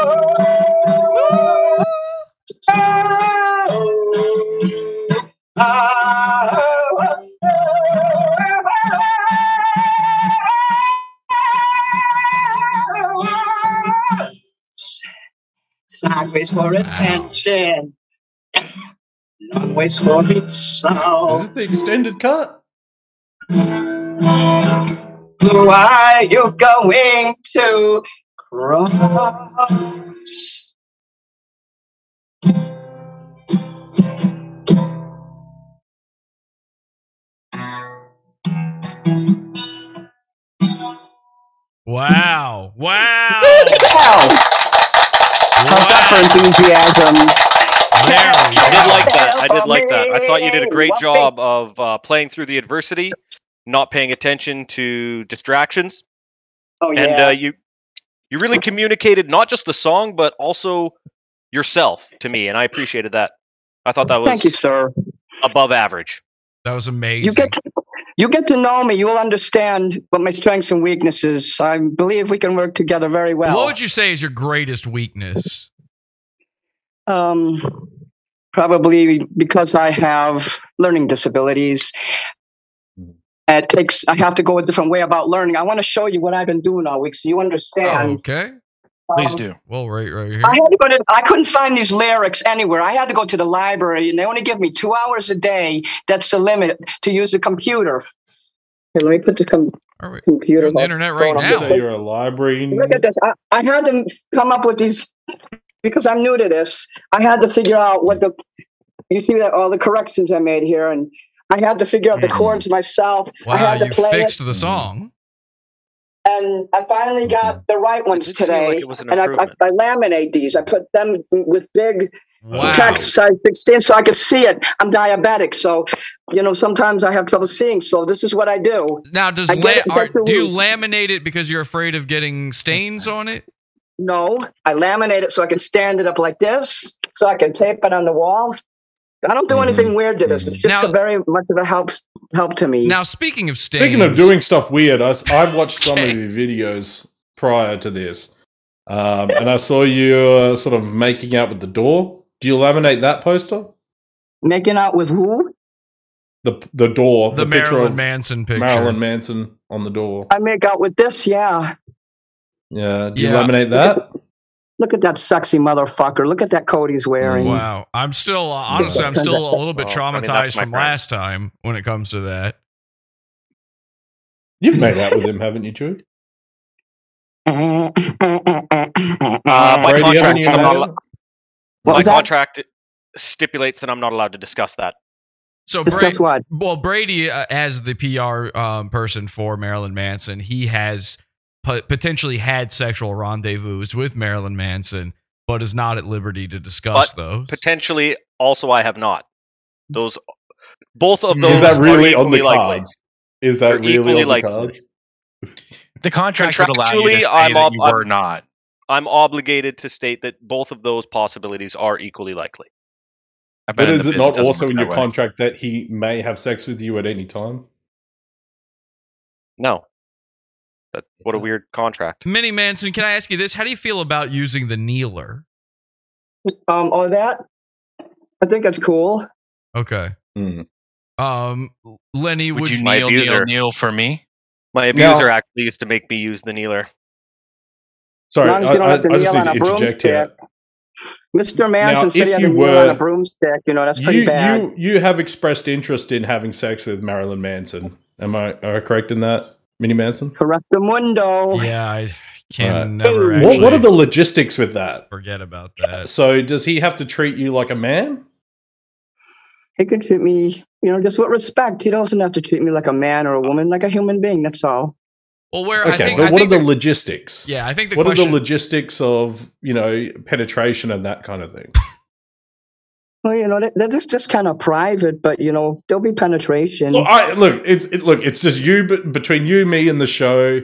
Sideways for attention, long ways for its sound. Is this the extended cut? Who are you going to cross? Wow! Wow! Wow! How's that for enthusiasm? There we go. I did like that. I did like that. I thought you did a great job of uh, playing through the adversity, not paying attention to distractions. Oh yeah. And uh, you, you really communicated not just the song but also yourself to me, and I appreciated that. I thought that was thank you, sir. Above average. That was amazing. You get. To- You get to know me. You will understand what my strengths and weaknesses. I believe we can work together very well. What would you say is your greatest weakness? Um, probably because I have learning disabilities. It takes. I have to go a different way about learning. I want to show you what I've been doing all week so you understand. Oh, okay. Please do. Um, well, right, right here. I had to go to, I couldn't find these lyrics anywhere. I had to go to the library, and they only give me two hours a day. That's the limit to use the computer. Here, let me put the com- right. computer on the internet right now. So you're a library. Look at this. I, I had to come up with these because I'm new to this. I had to figure out what the. You see that all the corrections I made here, and I had to figure out the chords myself. Wow, I had to you play fixed it. The song. And I finally got the right ones today, like an and I, I, I laminate these. I put them with big wow. text size sixteen so I could see it. I'm diabetic, so you know sometimes I have trouble seeing. So this is what I do. Now, does la- are, do you laminate it because you're afraid of getting stains on it? No, I laminate it so I can stand it up like this, so I can tape it on the wall. I don't do anything weird to this. It's just now, a very much of a help help to me. Now, speaking of stains. Speaking of doing stuff weird, I, I've watched some of your videos prior to this, um, and I saw you uh, sort of making out with the door. Do you laminate that poster? Making out with who? The the door. The, the Marilyn Manson picture. Marilyn Manson on the door. I make out with this, yeah. Yeah. Do you yeah. laminate that? Look at that sexy motherfucker. Look at that coat he's wearing. Wow. I'm still, uh, honestly, I'm still a little bit traumatized well, I mean, from friend. last time when it comes to that. You've made out with him, haven't you, Drew? Uh, my contract, I'm not al- my contract stipulates that I'm not allowed to discuss that. So, Brady, well, Brady, uh, as the P R um, person for Marilyn Manson, he has... potentially had sexual rendezvous with Marilyn Manson, but is not at liberty to discuss but those. Potentially, also, I have not. Those, both of those. Is that really on the cards? Is that really on the cards? The contract would allow you to say I'm ob- that you were I'm, not. I'm obligated to state that both of those possibilities are equally likely. But is it not also in your contract that he may have sex with you at any time? No. That, what a weird contract. Mini Manson, can I ask you this? How do you feel about using the Needler? Um, on that, I think that's cool. Okay. Mm. Um, Lenny, would, would you kneel, kneel, kneel for me? My abuser no. actually used to make me use the Needler. Sorry, I, I, I, I just need to interject here. Mister Manson said he had to kneel on a broomstick. You know, that's pretty you, bad. You, you have expressed interest in having sex with Marilyn Manson. Am I, am I correct in that, Mini Manson? Correctamundo. Yeah, I can right. never hey, actually... What are the logistics with that? Forget about that. So does he have to treat you like a man? He can treat me, you know, just with respect. He doesn't have to treat me like a man or a woman, like a human being, that's all. Well, where okay, I think, well, I what think are the logistics? Yeah, I think the what question... are the logistics of, you know, penetration and that kind of thing? Well, you know, that, that's just kind of private, but you know, there'll be penetration. Look, I, look it's it, look, it's just you, but between you, me, and the show.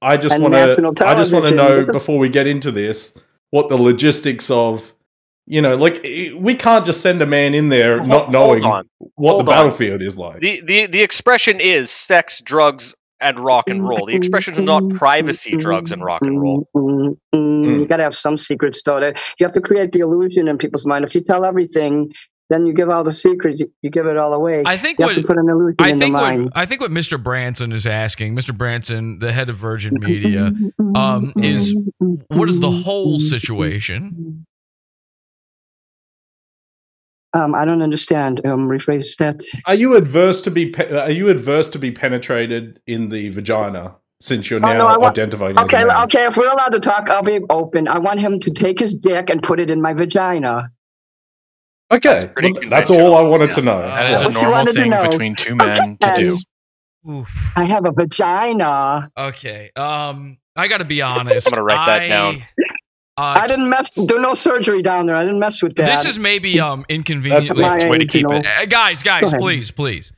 I just want to, I just want to know a... before we get into this, what the logistics of, you know, like we can't just send a man in there hold, not knowing what hold the on. battlefield is like. The the the expression is sex, drugs, and rock and roll. The expression is not privacy, drugs, and rock and roll. Mm. You got to have some secrets, though. That you have to create the illusion in people's mind. If you tell everything, then you give all the secrets. You, you give it all away. I think you what, have to put an illusion I in think the mind. What, I think what Mister Branson is asking, Mister Branson, the head of Virgin Media, um, is what is the whole situation? Um, I don't understand. Um, rephrase that. Are you adverse to be? Pe- are you adverse to be penetrated in the vagina? Since you're now oh, no, wa- identifying. Okay, as a man. Okay. If we're allowed to talk, I'll be open. I want him to take his dick and put it in my vagina. Okay, that's, that's all I wanted yeah. to know. That is what a normal thing between two men okay. to do. Oof. I have a vagina. Okay. Um, I got to be honest. I'm gonna write that I... down. Uh, I didn't mess. Do no surgery down there. I didn't mess with that. This is maybe um inconveniently way to keep it. Uh, guys, guys, please, please.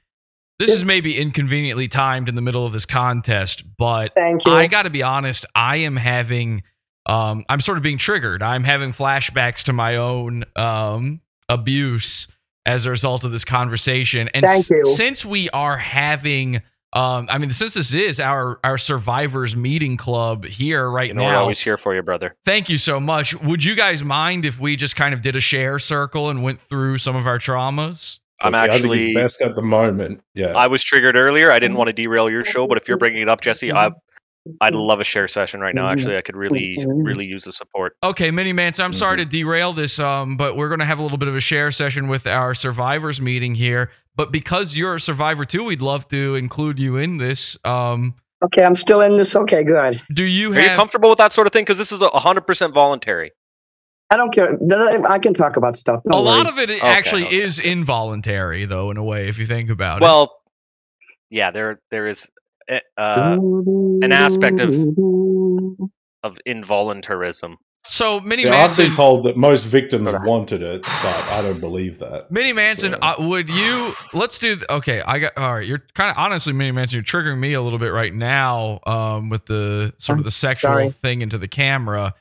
This it, is maybe inconveniently timed in the middle of this contest, but thank you. I got to be honest. I am having, um, I'm sort of being triggered. I'm having flashbacks to my own um abuse as a result of this conversation. And thank you. S- since we are having. Um, I mean, since this is our, our Survivors Meeting Club here right you know, now. We're always here for you, brother. Thank you so much. Would you guys mind if we just kind of did a share circle and went through some of our traumas? I'm actually... I think it's best at the moment. Yeah. I was triggered earlier. I didn't want to derail your show, but if you're bringing it up, Jesse, I, I'd love a share session right now. Actually, I could really, really use the support. Okay, Mini Manson, I'm mm-hmm. sorry to derail this, um, but we're going to have a little bit of a share session with our Survivors Meeting here. But because you're a survivor too, we'd love to include you in this. Um, okay, I'm still in this. Okay, good. Do you have, are you comfortable with that sort of thing? Because this is one hundred percent voluntary. I don't care. I can talk about stuff. Don't a worry. lot of it okay, actually okay. is involuntary, though, in a way, if you think about well, it. Well, yeah, there there is uh, an aspect of of involuntarism. So, Mini yeah, Manson. I've been told that most victims wanted it, but I don't believe that. Mini Manson, so. uh, would you? Let's do. Okay, I got. All right, you're kind of honestly, Mini Manson, you're triggering me a little bit right now um, with the sort of the sexual Sorry. thing into the camera.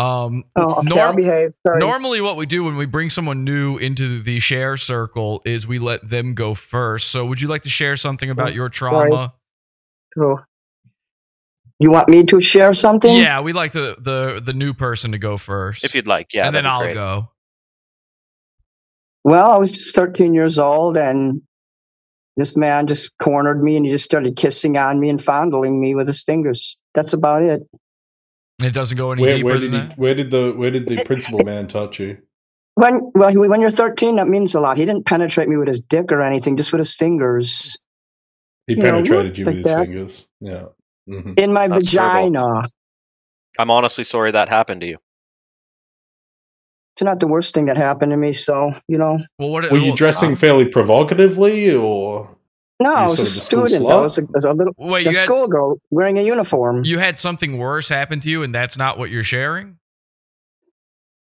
Um, oh, okay, norm- I'll behave. Sorry. Normally, what we do when we bring someone new into the share circle is we let them go first. So, would you like to share something about oh, your trauma? Cool. You want me to share something? Yeah, we like the, the, the new person to go first. If you'd like, yeah. And then I'll great. go. Well, I was just thirteen years old, and this man just cornered me, and he just started kissing on me and fondling me with his fingers. That's about it. It doesn't go any where, deeper where did than he, that? Where did the, where did the principal man touch you? When, well, when you're thirteen, that means a lot. He didn't penetrate me with his dick or anything, just with his fingers. He you penetrated know, you with like his that. fingers, yeah. Mm-hmm. In my That's vagina. Terrible. I'm honestly sorry that happened to you. It's not the worst thing that happened to me, so, you know. Well, what, Were you well, dressing uh, fairly provocatively, or? No, I was a student. I was a, was a little Wait, a you schoolgirl had, wearing a uniform. You had something worse happen to you, and that's not what you're sharing?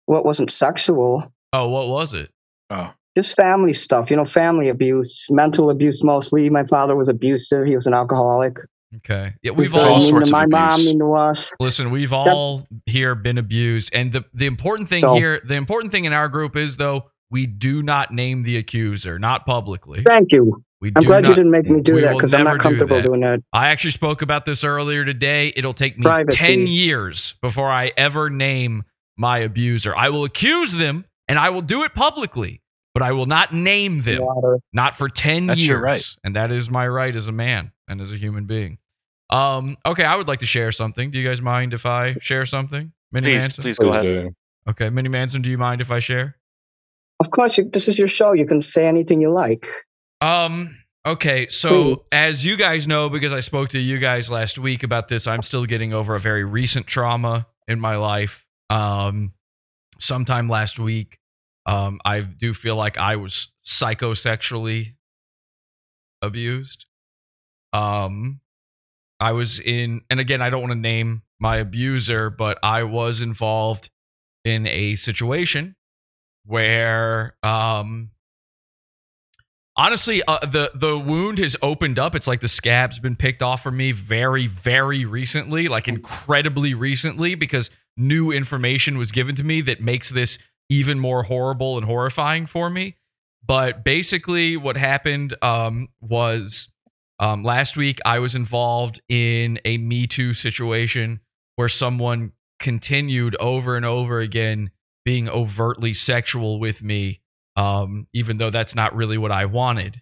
Well, it wasn't sexual. Oh, what was it? Oh. Just family stuff, you know, family abuse, mental abuse mostly. My father was abusive. He was an alcoholic. Okay. Yeah, we've so all sorts my of mom into us. Listen, we've all yep. here been abused, and the the important thing so, here, the important thing in our group is though We do not name the accuser, not publicly. Thank you. We I'm glad not, you didn't make me do that because I'm not comfortable do that. doing that. I actually spoke about this earlier today. It'll take me Privacy. ten years before I ever name my abuser. I will accuse them and I will do it publicly, but I will not name them. Water. Not for ten That's years. Your right. And that is my right as a man and as a human being. Um, okay, I would like to share something. Do you guys mind if I share something? Mini please, Manson? Please go ahead. ahead. Okay, Mini Manson, do you mind if I share? Of course, you, this is your show. You can say anything you like. Um. Okay, so please. As you guys know, because I spoke to you guys last week about this, I'm still getting over a very recent trauma in my life. Um, sometime last week, um, I do feel like I was psychosexually abused. Um, I was in, and again, I don't want to name my abuser, but I was involved in a situation where, um, honestly, uh, the, the wound has opened up. It's like the scab's been picked off for me very, very recently, like incredibly recently, because new information was given to me that makes this even more horrible and horrifying for me. But basically what happened um, was um, last week I was involved in a Me Too situation where someone continued over and over again being overtly sexual with me. Um, even though that's not really what I wanted.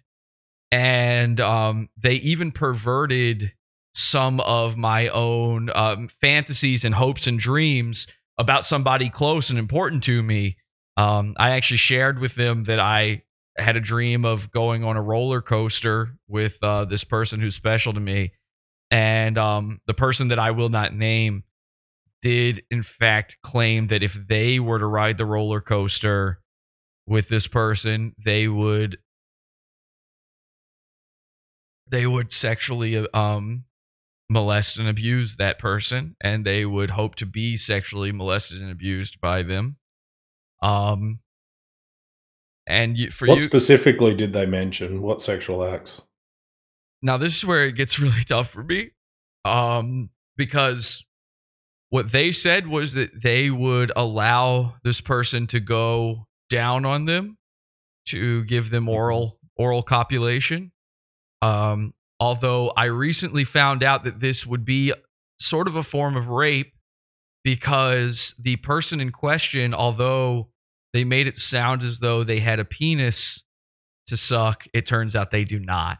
And um, they even perverted some of my own um, fantasies and hopes and dreams about somebody close and important to me. Um, I actually shared with them that I had a dream of going on a roller coaster with uh, this person who's special to me. And um, the person that I will not name did, in fact, claim that if they were to ride the roller coaster with this person, they would they would sexually um, molest and abuse that person, and they would hope to be sexually molested and abused by them. Um, and you, for what you, specifically did they mention? What sexual acts? Now this is where it gets really tough for me, um, because what they said was that they would allow this person to go down on them, to give them oral oral copulation. Um, although I recently found out that this would be sort of a form of rape, because the person in question, although they made it sound as though they had a penis to suck, it turns out they do not.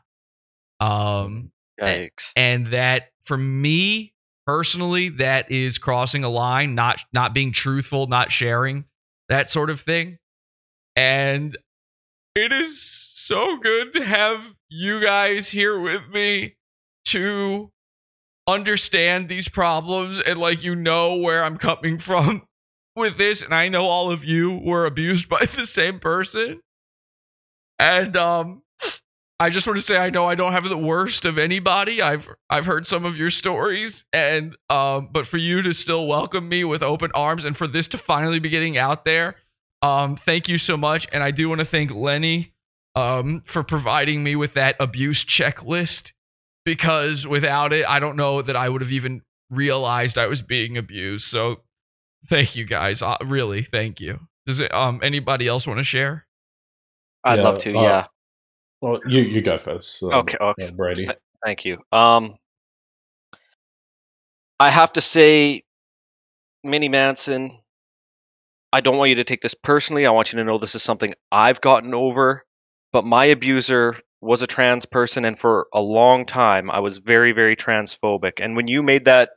Um, Yikes. And that, for me personally, that is crossing a line, not not being truthful, not sharing, that sort of thing. And it is so good to have you guys here with me to understand these problems and, like, you know where I'm coming from with this. And I know all of you were abused by the same person. And um, I just want to say I know I don't have the worst of anybody. I've I've heard some of your stories, and um, but for you to still welcome me with open arms and for this to finally be getting out there. Um, thank you so much, and I do want to thank Lenny um, for providing me with that abuse checklist, because without it, I don't know that I would have even realized I was being abused. So, thank you guys, uh, really, thank you. Does it, um, anybody else want to share? I'd yeah, love to. Uh, yeah. Well, you you go first. Um, okay, okay. Yeah, Brady. Th- thank you. Um, I have to say, Mini Manson, I don't want you to take this personally. I want you to know this is something I've gotten over, but my abuser was a trans person, and for a long time I was very, very transphobic. And when you made that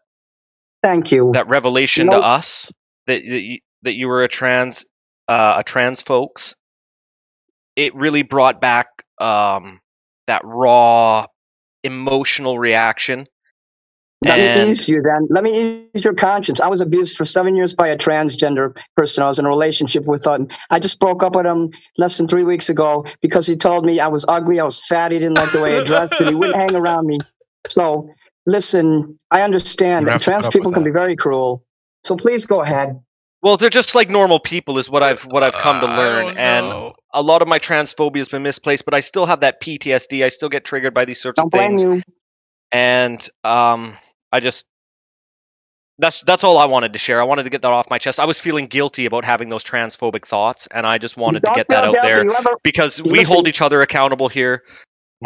thank you that revelation nope. to us that that you, that you were a trans uh, a trans folks, it really brought back um, that raw emotional reaction. Let and me ease you then. Let me ease your conscience. I was abused for seven years by a transgender person I was in a relationship with. Him. I just broke up with him less than three weeks ago because he told me I was ugly, I was fat, he didn't like the way I dressed, but he wouldn't hang around me. So, listen, I understand that trans people can be very cruel. So please go ahead. Well, they're just like normal people is what I've what I've come to learn. And a lot of my transphobia has been misplaced, but I still have that P T S D. I still get triggered by these sorts Don't of things. Blame you. And um, I just that's that's all I wanted to share. I wanted to get that off my chest. I was feeling guilty about having those transphobic thoughts, and I just wanted to get that out there because we hold each other accountable here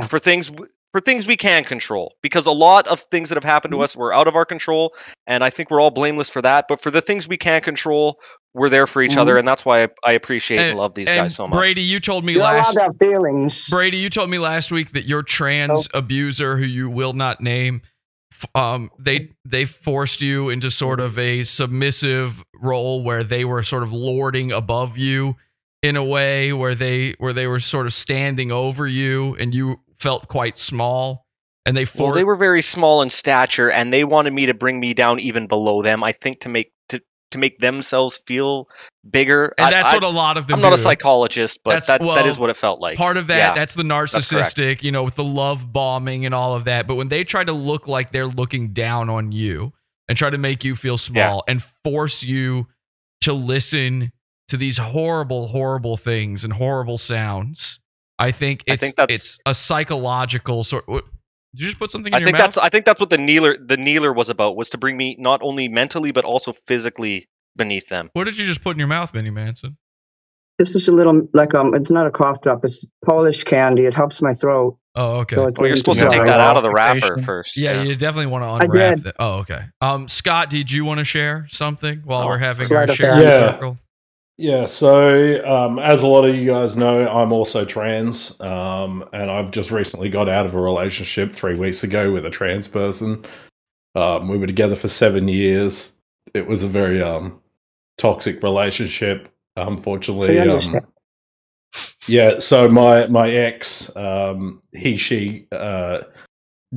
for things for things we can control, because a lot of things that have happened to us were out of our control, and I think we're all blameless for that. But for the things we can control, we're there for each other, and that's why I, I appreciate and, and love these and guys so much. Brady, you told me You're last allowed to have feelings. Brady, you told me last week that your trans oh. abuser, who you will not name, um, they they forced you into sort of a submissive role where they were sort of lording above you in a way, where they where they were sort of standing over you, and you felt quite small. And they for- well, they were very small in stature, and they wanted me to bring me down even below them. I think to make to. to make themselves feel bigger. And that's I, what a lot of them I'm do. Not a psychologist, but that, well, that is what it felt like. Part of that, yeah, that's the narcissistic, that's you know, with the love bombing and all of that. But when they try to look like they're looking down on you and try to make you feel small, yeah, and force you to listen to these horrible, horrible things and horrible sounds, I think it's I think that's, it's a psychological sort of... Did you just put something in I your think mouth? That's, I think that's what the Needler, the Needler was about, was to bring me not only mentally, but also physically beneath them. What did you just put in your mouth, Mini Manson? It's just a little, like, um, it's not a cough drop. It's Polish candy. It helps my throat. Oh, okay. So well, you're supposed to take that out of the wrapper first. Yeah, yeah, you definitely want to unwrap that. Oh, okay. Um, Scott, did you want to share something while oh, we're having our share yeah. circle? Yeah, so um, as a lot of you guys know, I'm also trans, um, and I've just recently got out of a relationship three weeks ago with a trans person. Um, we were together for seven years. It was a very um, toxic relationship, unfortunately. So um, yeah, so my, my ex, um, he, she, uh,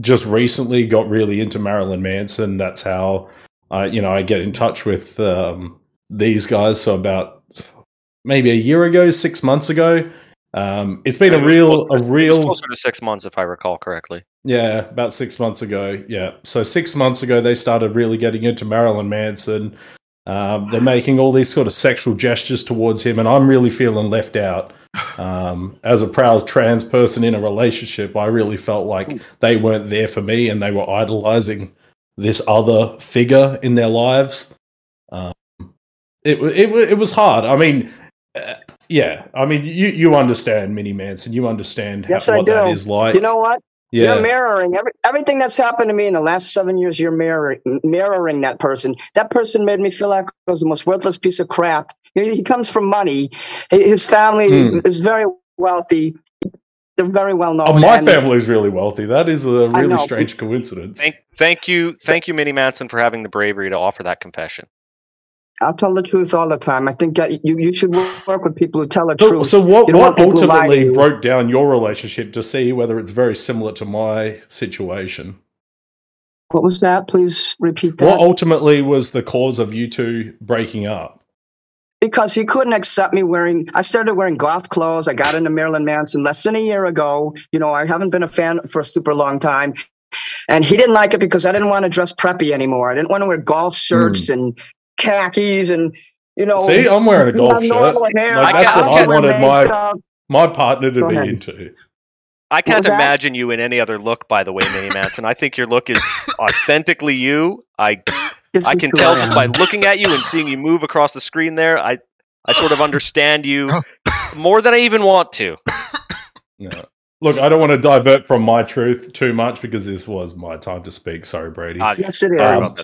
just recently got really into Marilyn Manson. That's how, I, you know, I get in touch with um, these guys, so about... maybe a year ago, six months ago. Um, it's been it a real, closer, a real closer to six months, if I recall correctly. Yeah, about six months ago. Yeah, so six months ago, they started really getting into Marilyn Manson. Um, they're making all these sort of sexual gestures towards him, and I'm really feeling left out. Um, as a proud trans person in a relationship, I really felt like they weren't there for me, and they were idolizing this other figure in their lives. Um, it it it was hard. I mean. Uh, yeah, I mean, you, you understand, Mini Manson. You understand how, yes, what do. that is like. You know what? Yeah. You're mirroring every, everything that's happened to me in the last seven years. You're mirroring, mirroring that person. That person made me feel like I was the most worthless piece of crap. He comes from money. His family mm. is very wealthy. They're very well known. Oh, my and, family's really wealthy. That is a really strange coincidence. Thank, thank you, thank you, Mini Manson, for having the bravery to offer that confession. I'll tell the truth all the time. I think that you, you should work with people who tell the so, truth. So what, what ultimately broke down your relationship to see whether it's very similar to my situation? What was that? Please repeat that. What ultimately was the cause of you two breaking up? Because he couldn't accept me wearing, I started wearing goth clothes. I got into Marilyn Manson less than a year ago. You know, I haven't been a fan for a super long time. And he didn't like it because I didn't want to dress preppy anymore. I didn't want to wear golf shirts mm. and khakis, and you know, see, I'm wearing a golf shirt. Like, that's I what I wanted my my partner to be into. I can't imagine you in any other look, by the way, Mini Manson. I think your look is authentically you. I I can tell just by looking at you and seeing you move across the screen there. I I sort of understand you more than I even want to. No. Look, I don't want to divert from my truth too much because this was my time to speak. Sorry, Brady. Uh, yes, it is. Um,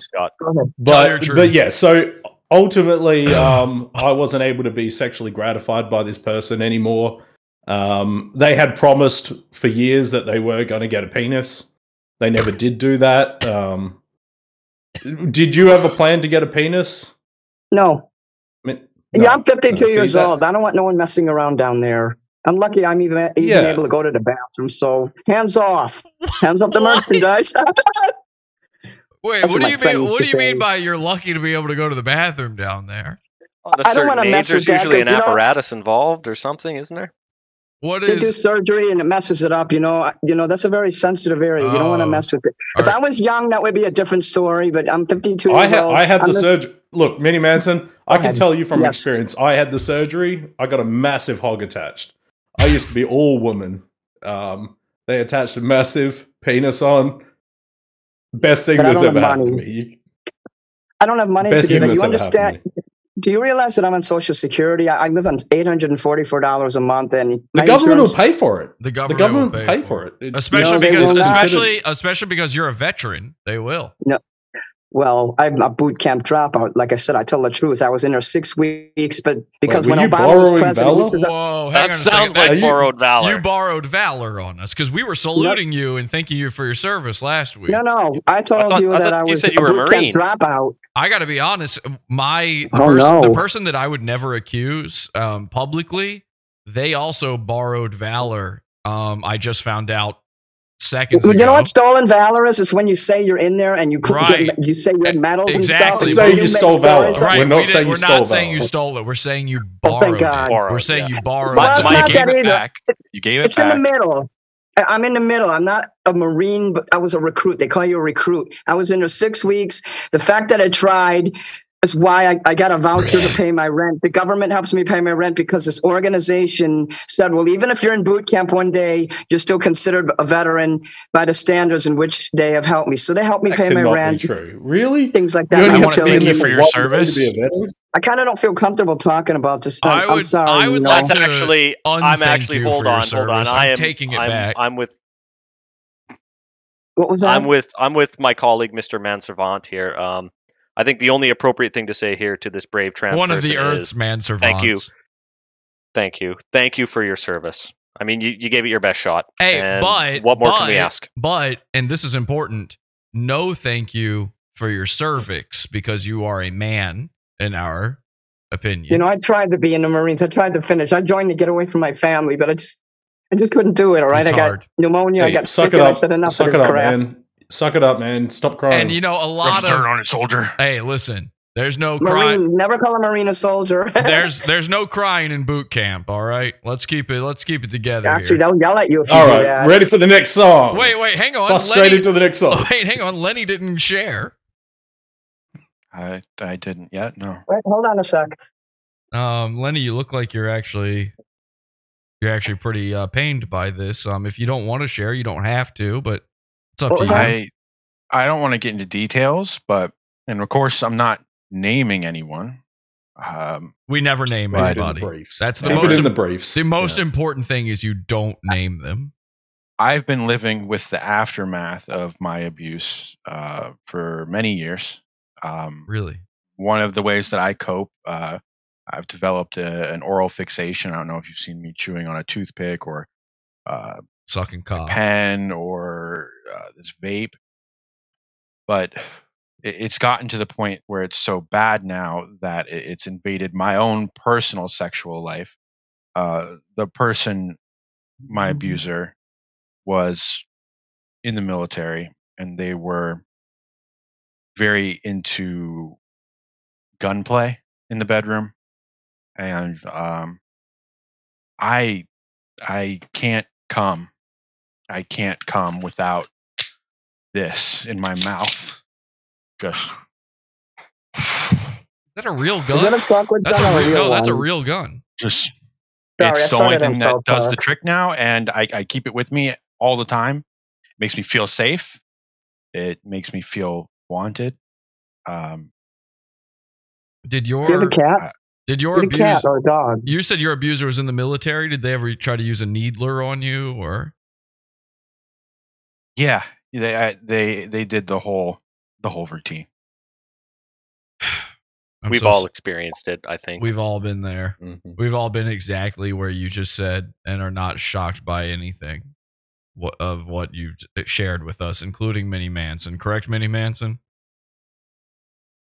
but, but yeah, so ultimately um, I wasn't able to be sexually gratified by this person anymore. Um, they had promised for years that they were going to get a penis. They never did do that. Um, did you ever plan to get a penis? No. I mean, no yeah, I'm fifty-two years that. old. I don't want no one messing around down there. I'm lucky I'm even, even yeah. able to go to the bathroom, so hands off. Hands off the merchandise. Wait, what do, you mean, what do you mean by you're lucky to be able to go to the bathroom down there? I don't want to mess with that. There's usually an apparatus know, involved or something, isn't there? What is... They do surgery and it messes it up, you know. You know, that's a very sensitive area. Oh, you don't want to mess with it. If right. I was young, that would be a different story, but I'm fifty-two I years ha- old. I had I'm the just... surgery. Look, Mini Manson, I can tell you from yes. experience, I had the surgery. I got a massive hog attached. I used to be all woman. Um, they attached a massive penis on. Best thing but that's ever happened to me. I don't have money Best to do that. You understand? Do you realize that I'm on Social Security? I, I live on eight hundred forty-four dollars a month, and the government insurance... will pay for it. The government, the government will pay, pay for it, it especially you know, because especially not. especially because you're a veteran. They will. No. Well, I'm a boot camp dropout. Like I said, I tell the truth. I was in there six weeks, but because Wait, when Obama was president, was like, whoa, hang that on sounds like you, borrowed valor. You borrowed valor on us because we were saluting yep. you and thanking you for your service last week. No, no, I told I thought, you I that I was you you a boot camp dropout. I got to be honest. My the, oh, person, no. the person that I would never accuse um, publicly, they also borrowed valor. Um, I just found out. Seconds you ago. Know what stolen valor is? It's when you say you're in there and you right. get, you say red medals exactly. and stuff. Exactly. You, you stole valor. Right. We're not, we saying, we're you not stole saying you stole it. We're saying you borrowed oh, it. Borrowed, we're saying yeah. you borrowed well, it. Well, it's not that either. It, you gave it it's back. It's in the middle. I'm in the middle. I'm not a Marine, but I was a recruit. They call you a recruit. I was in there six weeks. The fact that I tried... That's why I, I got a voucher to pay my rent. The government helps me pay my rent because this organization said, well, even if you're in boot camp one day, you're still considered a veteran by the standards in which they have helped me. So they helped me that pay my rent. True. Really? Things like that. You want to thank you for your service. I kind of don't feel comfortable talking about this stuff. I would, I'm sorry. I would like to actually, I'm actually, hold on, hold on. I am taking it back. I'm with. What was that? I'm with, I'm with my colleague, Mister Manservant here. Um, I think the only appropriate thing to say here to this brave trans one of the Earth's Manservants. Thank you, thank you, thank you for your service. I mean, you, you gave it your best shot. Hey, but what more but, can we ask? But and this is important. No, thank you for your cervix because you are a man in our opinion. You know, I tried to be in the Marines. I tried to finish. I joined to get away from my family, but I just, I just couldn't do it. All right, it's I got hard. pneumonia. Hey, I got sick, and I said enough of this crap. Man. Suck it up, man. Stop crying. And you know, a lot of dirt on it, soldier. Hey, listen. There's no crying. Never call a Marine a soldier. there's there's no crying in boot camp. All right, let's keep it. Let's keep it together. Actually, here. Don't yell at you. If all you right, do that. Ready for the next song? Wait, wait, hang on. Frustrated Lenny, to the next song. Wait, hang on. Lenny didn't share. I I didn't yet. No. Wait, hold on a sec. Um, Lenny, you look like you're actually you're actually pretty uh, pained by this. Um, if you don't want to share, you don't have to, but. I, I don't want to get into details, but and of course I'm not naming anyone. Um, we never name anybody. That's the most in the briefs. The most yeah. important thing is you don't name them. I've been living with the aftermath of my abuse uh, for many years. Um, really, one of the ways that I cope, uh, I've developed a, an oral fixation. I don't know if you've seen me chewing on a toothpick or. Uh, Sucking cock, pen or uh, this vape, but it, it's gotten to the point where it's so bad now that it, it's invaded my own personal sexual life. Uh, the person, my abuser, was in the military, and they were very into gunplay in the bedroom, and um, I, I can't. Come, I can't come without this in my mouth. Just is that a real gun? Is that a chocolate gun? That's a real, real no, one? That's a real gun. Just Sorry, it's I the only thing that does park. the trick now, and I, I keep it with me all the time. It makes me feel safe. It makes me feel wanted. Um, did your do you have a cat? Uh, Did your abuser, cat or a dog? You said your abuser was in the military. Did they ever try to use a needler on you, or? Yeah, they I, they they did the whole the whole routine. I'm we've so all experienced it. I think we've all been there. Mm-hmm. We've all been exactly where you just said, and are not shocked by anything of what you've shared with us, including Mini Manson. Correct, Mini Manson?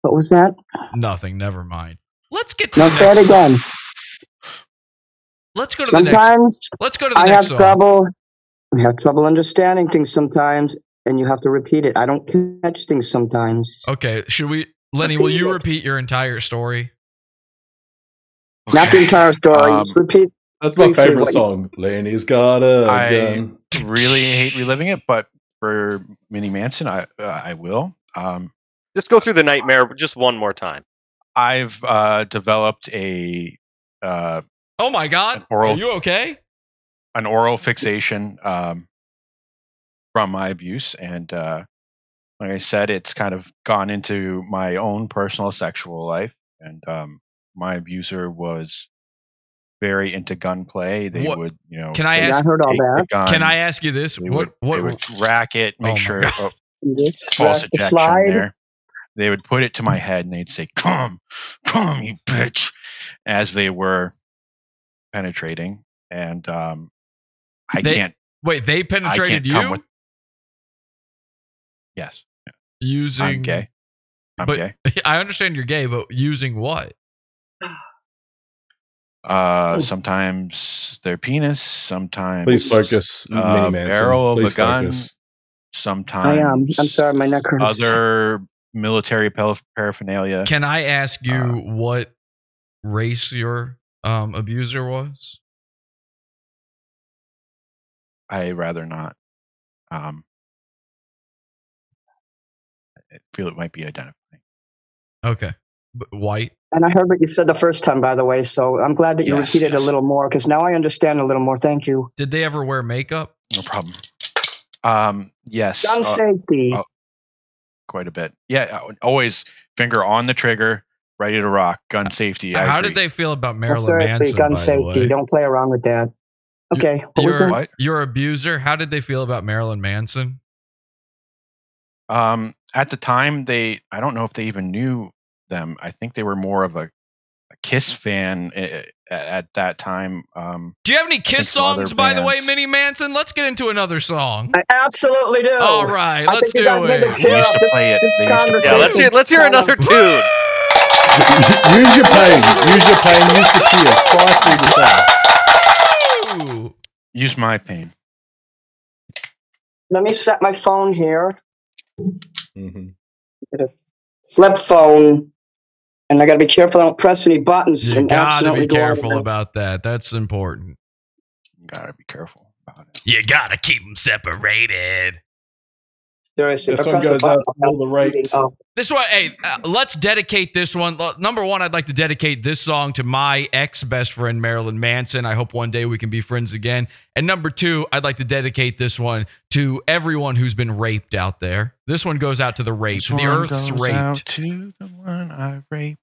What was that? Nothing. Never mind. Let's get to no, the say next. It again. Let's go to sometimes the next. Sometimes let's go to the I next have song. trouble. I have trouble understanding things sometimes, and you have to repeat it. I don't catch things sometimes. Okay, should we, Lenny? Repeat will you it. repeat your entire story? Okay. Not the entire story. Um, just repeat. That's my favorite song. You, Lenny's got a I gun. Really hate reliving it, but for Mini Manson, I uh, I will. Um, just go through the nightmare just one more time. I've uh, developed a. Uh, oh my God! Oral, Are you okay? An oral fixation um, from my abuse, and uh, Like I said, it's kind of gone into my own personal sexual life. And um, my abuser was very into gunplay. They what? would, you know, can I ask? I heard all that. Can I ask you this? They what? Would, what? They would rack it, make oh sure oh, false ejection slide. there. They would put it to my head and they'd say, "Come, come, you bitch," as they were penetrating. And um, I they, can't. Wait, they penetrated you? With, yes. Using. I'm gay. I'm but, gay. I understand you're gay, but using what? Uh, sometimes their penis. Sometimes. Please focus. Uh, barrel of a gun. Focus. Sometimes. I am. I'm sorry, my neck hurts. Other military paraphernalia. Can I ask you uh, what race your um, abuser was? I rather not. Um, I feel it might be identifying. Okay. But white. And I heard what you said the first time, by the way, so I'm glad that you yes, repeated yes. a little more, because now I understand a little more. Thank you. Did they ever wear makeup? No problem. Um, yes. John Safety. Uh, uh, quite a bit. Yeah, always finger on the trigger, ready to rock. Gun safety. I How agree. Did they feel about Marilyn well, Manson? Gun safety. Don't play around with that. Okay. Your, your abuser, how did they feel about Marilyn Manson? Um, at the time, they I don't know if they even knew them. I think they were more of a, a Kiss fan at, at that time. Um, do you have any Kiss songs, by the way, Mini Manson? Let's get into another song. I absolutely do. All right, I let's do it. They used to play it. They used to play yeah, let's hear, let's hear another tune. Use your pain. Use your pain. Use the tears. Fly through the sound. Use my pain. Let me set my phone here. Mm-hmm. Get a flip phone, and I got to be careful. I don't press any buttons. You and gotta be careful about that. That's important. You gotta be careful about it. You gotta keep them separated. Seriously, this one goes out all the right. This one, hey, uh, let's dedicate this one. Number one, I'd like to dedicate this song to my ex-best friend, Marilyn Manson. I hope one day we can be friends again. And number two, I'd like to dedicate this one to everyone who's been raped out there. This one goes out to the raped. The earth's raped. Out to the one I raped.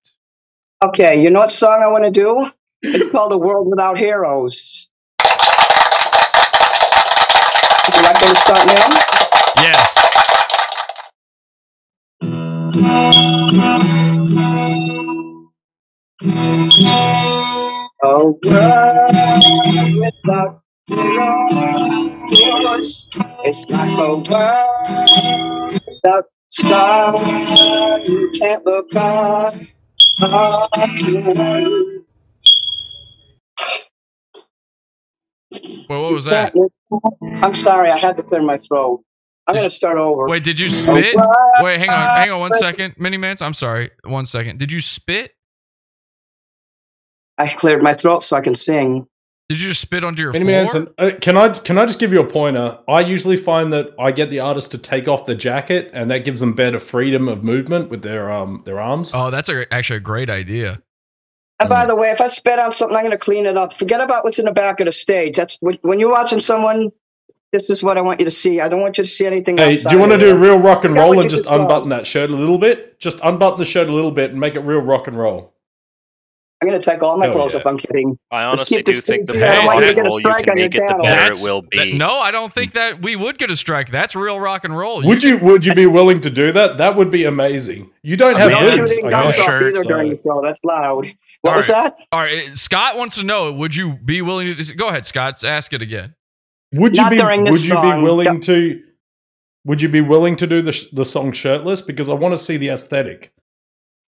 Okay, you know what song I want to do? It's called "A World Without Heroes." Would you like me to start now? Yes. Oh, world without heroes, it's like a world without someone you can't look up to. Well, what was that? I'm sorry, I had to clear my throat. I'm going to start over. Wait, did you spit? Wait, hang on. Hang on one second. Mini Manson, I'm sorry. One second. Did you spit? I cleared my throat so I can sing. Did you just spit onto your Mini floor? Manson, uh, can I can I just give you a pointer? I usually find that I get the artist to take off the jacket, and that gives them better freedom of movement with their um their arms. Oh, that's a, actually a great idea. And by the way, if I spit on something, I'm going to clean it up. Forget about what's in the back of the stage. That's when you're watching someone... This is what I want you to see. I don't want you to see anything hey, outside. Hey, do you want to do real rock and roll and just unbutton that shirt a little bit? Just unbutton the shirt a little bit and make it real rock and roll. I'm going to take all my Hell clothes yeah. off. I'm kidding. I honestly do think the better you can make it, the better it will be. That, no, I don't think that we would get a strike. That's real rock and roll. You would you Would you be willing to do that? That would be amazing. You don't have boobs. I'm not shooting guns off either during the show. That's loud. What was that? All right. Scott wants to know, would you be willing to... Go ahead, Scott. Ask it again. Would you Not be would you song. be willing no. to would you be willing to do the sh- the song shirtless, because I want to see the aesthetic.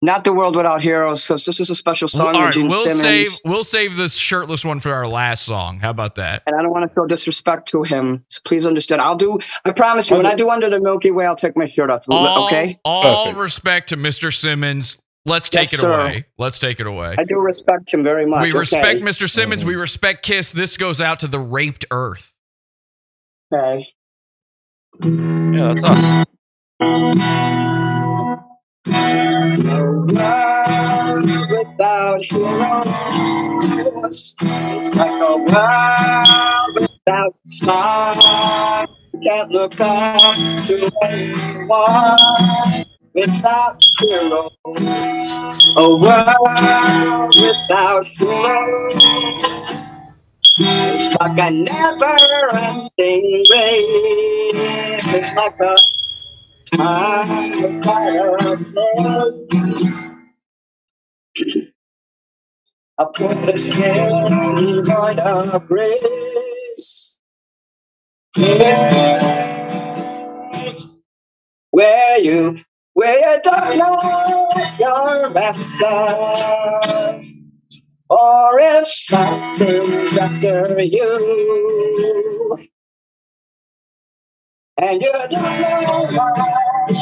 Not the world without heroes, because this is a special song. Well, all right, Gene we'll Simmons. save we'll save this shirtless one for our last song. How about that? And I don't want to throw disrespect to him, so please understand. I'll do. I promise you, when I do Under the Milky Way, I'll take my shirt off. All, okay. All Perfect. respect to Mister Simmons. Let's take yes, it sir. away. Let's take it away. I do respect him very much. We okay. respect Mister Simmons. Mm-hmm. We respect Kiss. This goes out to the raped earth. Okay. Yeah, that's us. Without heroes, it's like a world without stars. can't look up to anyone without heroes, a world without heroes. It's like a never-ending race. It's like a time fire. I put the same void on a brace. Where you, where you don't know you're after, or if something's after you, and you don't know why.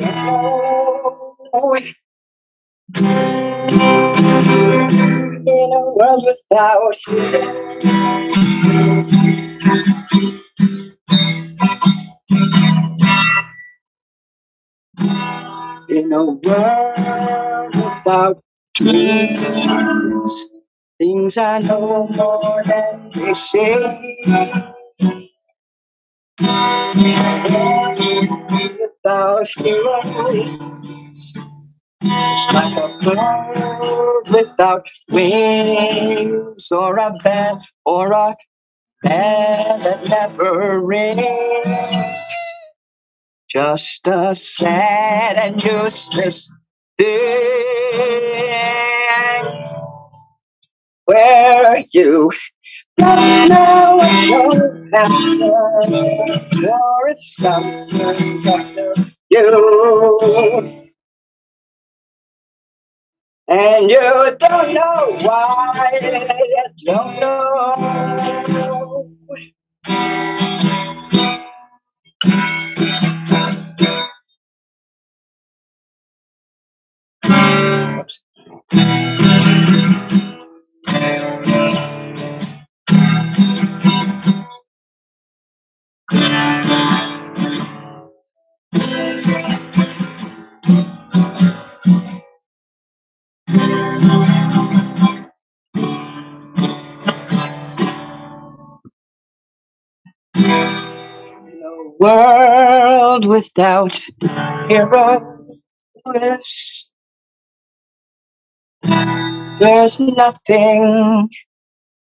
Oh. In a world without you. In a world without dreams, things I know more than they say. Without heroes, it's like a bird without wings, or a band, or a band that never rings. Just a sad and useless thing. Where you don't know what you're after, or if something's after you, and you don't know why. You don't know. No world without heroes. There's nothing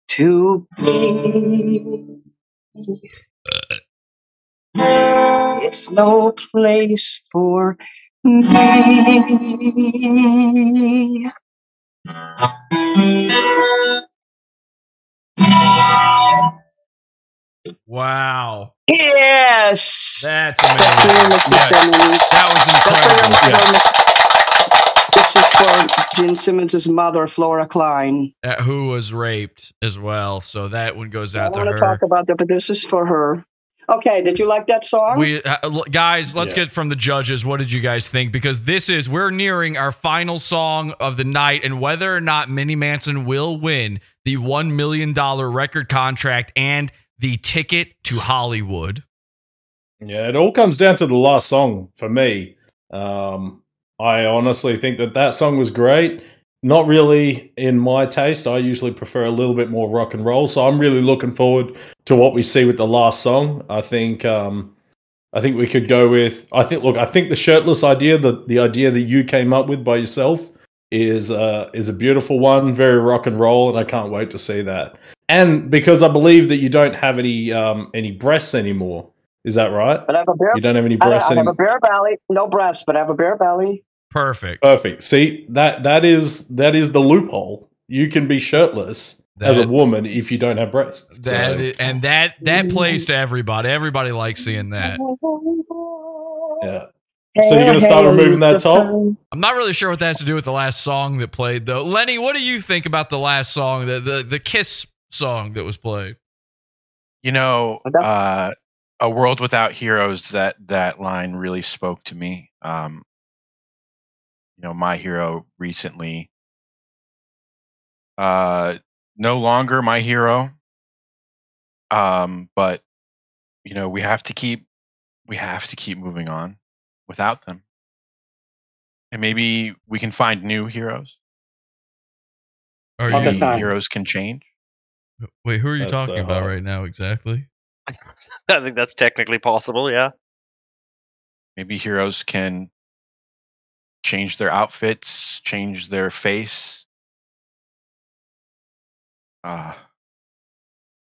to be. It's no place for me. Wow. Yes. That's amazing. Yeah. That was incredible. Yes. This is for Gene Simmons' mother, Flora Klein, uh, who was raped as well. So that one goes out I to her. I want to talk about that, but this is for her. Okay, did you like that song? We uh, guys, let's yeah. get from the judges. What did you guys think? Because this is, we're nearing our final song of the night, and whether or not Mini Manson will win the one million dollars record contract and the ticket to Hollywood. Yeah, it all comes down to the last song for me. Um... I honestly think that that song was great. Not really in my taste. I usually prefer a little bit more rock and roll, so I'm really looking forward to what we see with the last song. I think um, I think we could go with. I think look, I think the shirtless idea, the the idea that you came up with by yourself, is uh, is a beautiful one, very rock and roll, and I can't wait to see that. And because I believe that you don't have any um, any breasts anymore, is that right? But I have a bare, you don't have any breasts I, I have anymore. A bare belly, no breasts, but I have a bare belly. Perfect. Perfect. See, that that is that is the loophole. You can be shirtless that, as a woman if you don't have breasts. That so. is, and that that plays to everybody. Everybody likes seeing that. Yeah. So you're gonna start removing that top? I'm not really sure what that has to do with the last song that played, though. Lenny, what do you think about the last song, the the, the Kiss song that was played? You know, uh, a world without heroes. That that line really spoke to me. Um, You know, my hero recently, uh, no longer my hero. Um, but you know, we have to keep, we have to keep moving on without them, and maybe we can find new heroes. Are you, heroes can change. Wait, who are you That's talking so about hard. right now exactly? I think that's technically possible, yeah. Maybe heroes can change their outfits, change their face. Uh,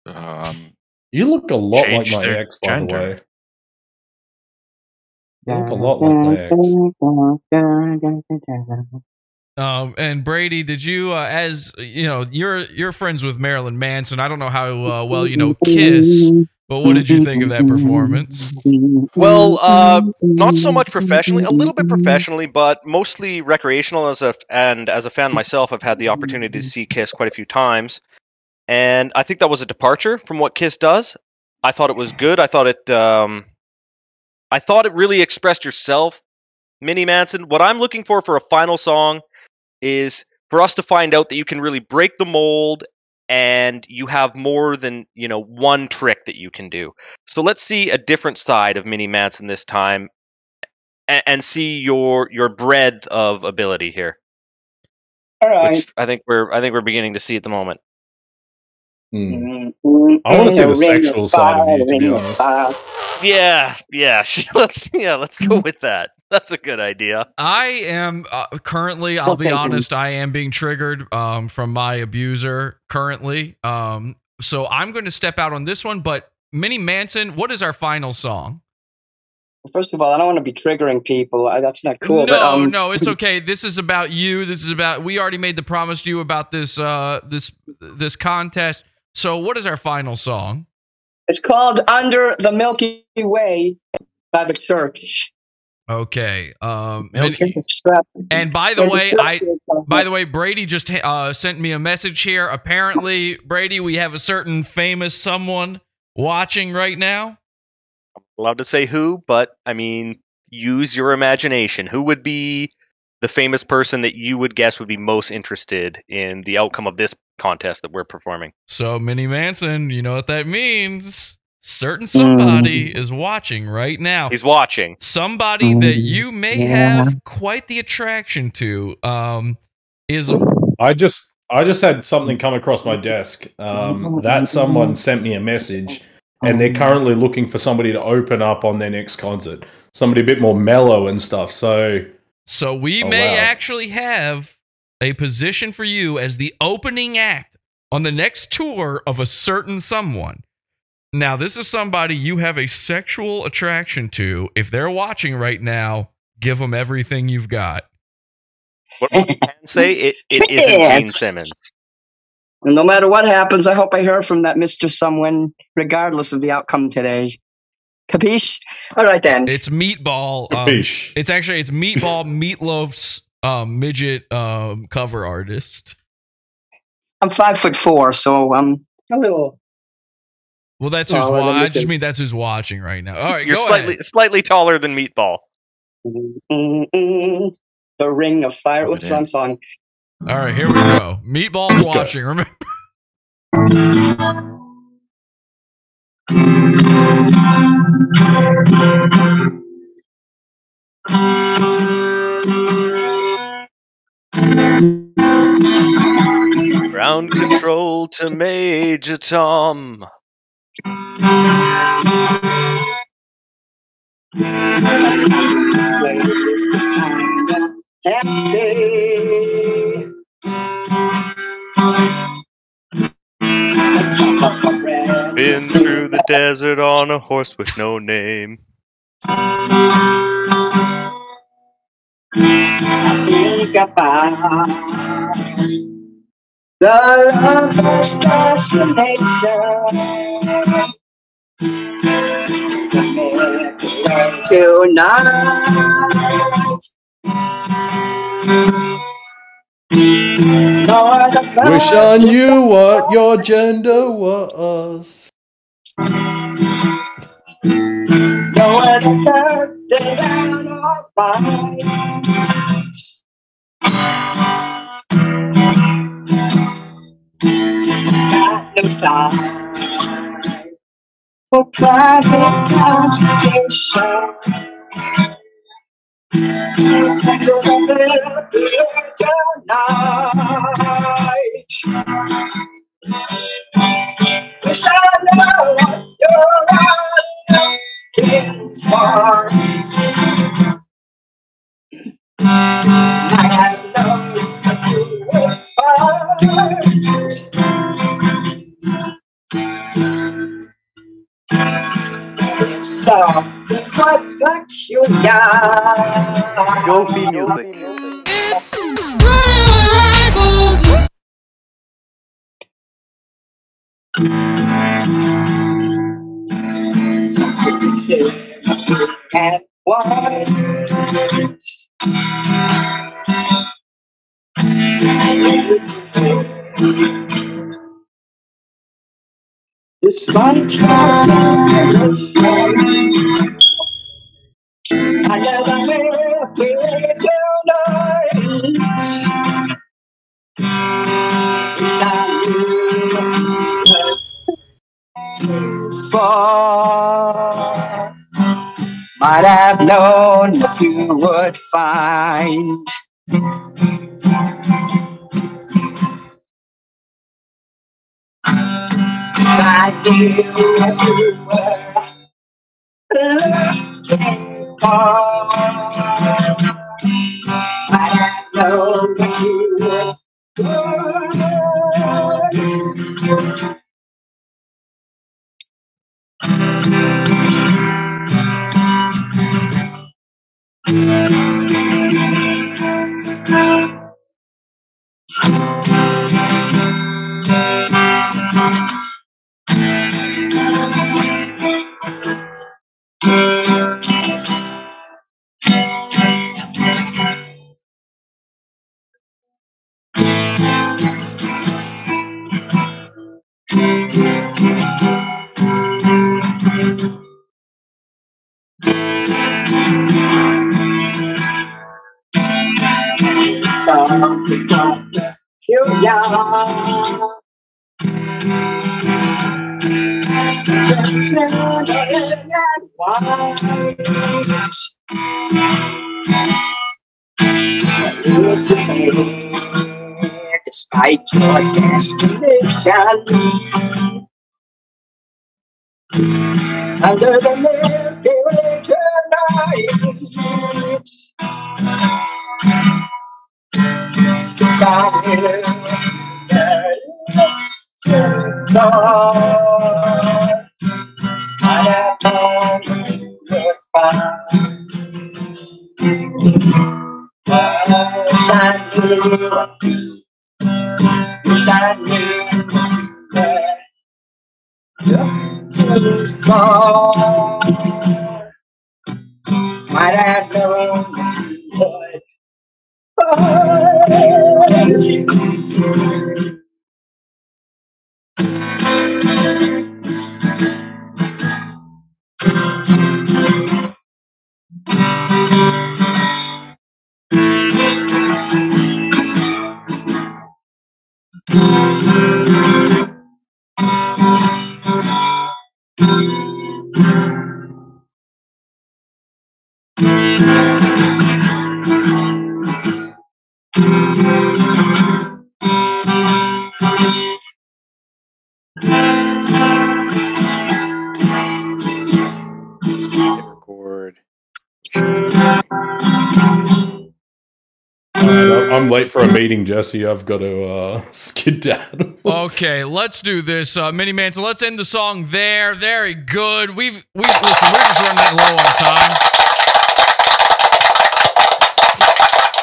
um, you look a lot like my ex, by the way. You look a lot like my ex. Um, and Brady, did you, uh, as you know, you're you're friends with Marilyn Manson. I don't know how uh, well you know Kiss, but what did you think of that performance? Well, uh, not so much professionally, a little bit professionally, but mostly recreational. As a and as a fan myself, I've had the opportunity to see Kiss quite a few times, and I think that was a departure from what Kiss does. I thought it was good. I thought it, um, I thought it really expressed yourself, Mini Manson. What I'm looking for for a final song is for us to find out that you can really break the mold and you have more than, you know, one trick that you can do. So let's see a different side of Mini Manson this time and, and see your your breadth of ability here. All right. Which I think we're I think we're beginning to see at the moment. Hmm. I want to see the sexual side of you, to be honest. Yeah, yeah, let's yeah, let's go with that. That's a good idea. I am uh, currently, I'll be honest, I am being triggered um, from my abuser currently. Um, so I'm going to step out on this one. But Mini Manson, what is our final song? Well, first of all, I don't want to be triggering people. I, that's not cool. No, but, um, no, it's okay. This is about you. This is about. We already made the promise to you about this uh, this this contest. So what is our final song? It's called Under the Milky Way by The Church. Okay. Um, and, and by the way, I by the way, Brady just uh, sent me a message here. Apparently, Brady, we have a certain famous someone watching right now. I'm allowed to say who, but I mean, use your imagination. Who would be the famous person that you would guess would be most interested in the outcome of this contest that we're performing? So, Mini Manson, you know what that means. Certain somebody mm. is watching right now. He's watching. Somebody mm. that you may yeah. have quite the attraction to. Um, is a- I just I just had something come across my desk. Um, that someone sent me a message, and they're currently looking for somebody to open up on their next concert. Somebody a bit more mellow and stuff. So, so we oh, may wow. actually have a position for you as the opening act on the next tour of a certain someone. Now, this is somebody you have a sexual attraction to. If they're watching right now, give them everything you've got. What we can say, it, it isn't Gene Simmons. And no matter what happens, I hope I hear from that Mister Someone, regardless of the outcome today. Capiche? All right, then. It's Meatball. Um, Capiche. It's actually, it's Meatball Meatloaf's um, midget um, cover artist. I'm five foot four, so I'm a little... Well, that's who's. Oh, wa- I just mean that's who's watching right now. All right, you're go slightly ahead. Slightly taller than Meatball. Mm-mm-mm. The Ring of Fire. What's that song? All right, here we go. Meatball's watching. Remember. Ground control to Major Tom. Been through the desert on a horse with no name. The love is fascination. Tonight. Wish I knew what your gender was. For private consultation, tonight. Wish I know what you're like. more. I love that you were fine. So, what got you down? Go feel music. It's running with and why? Despite how fast it's going, I never will be tonight. Without you, for might have known that you would find I knew that you were looking for. Might have known that you were good. Despite your destination, under the milky night, I have known you fine. I knew that you were looking for. Might have known you would find. I'm late for a meeting, Jesse. I've got to uh, skedaddle. Okay, let's do this, uh, Mini Manson. Let's end the song there. Very good. We've we listen. We're just running low on time.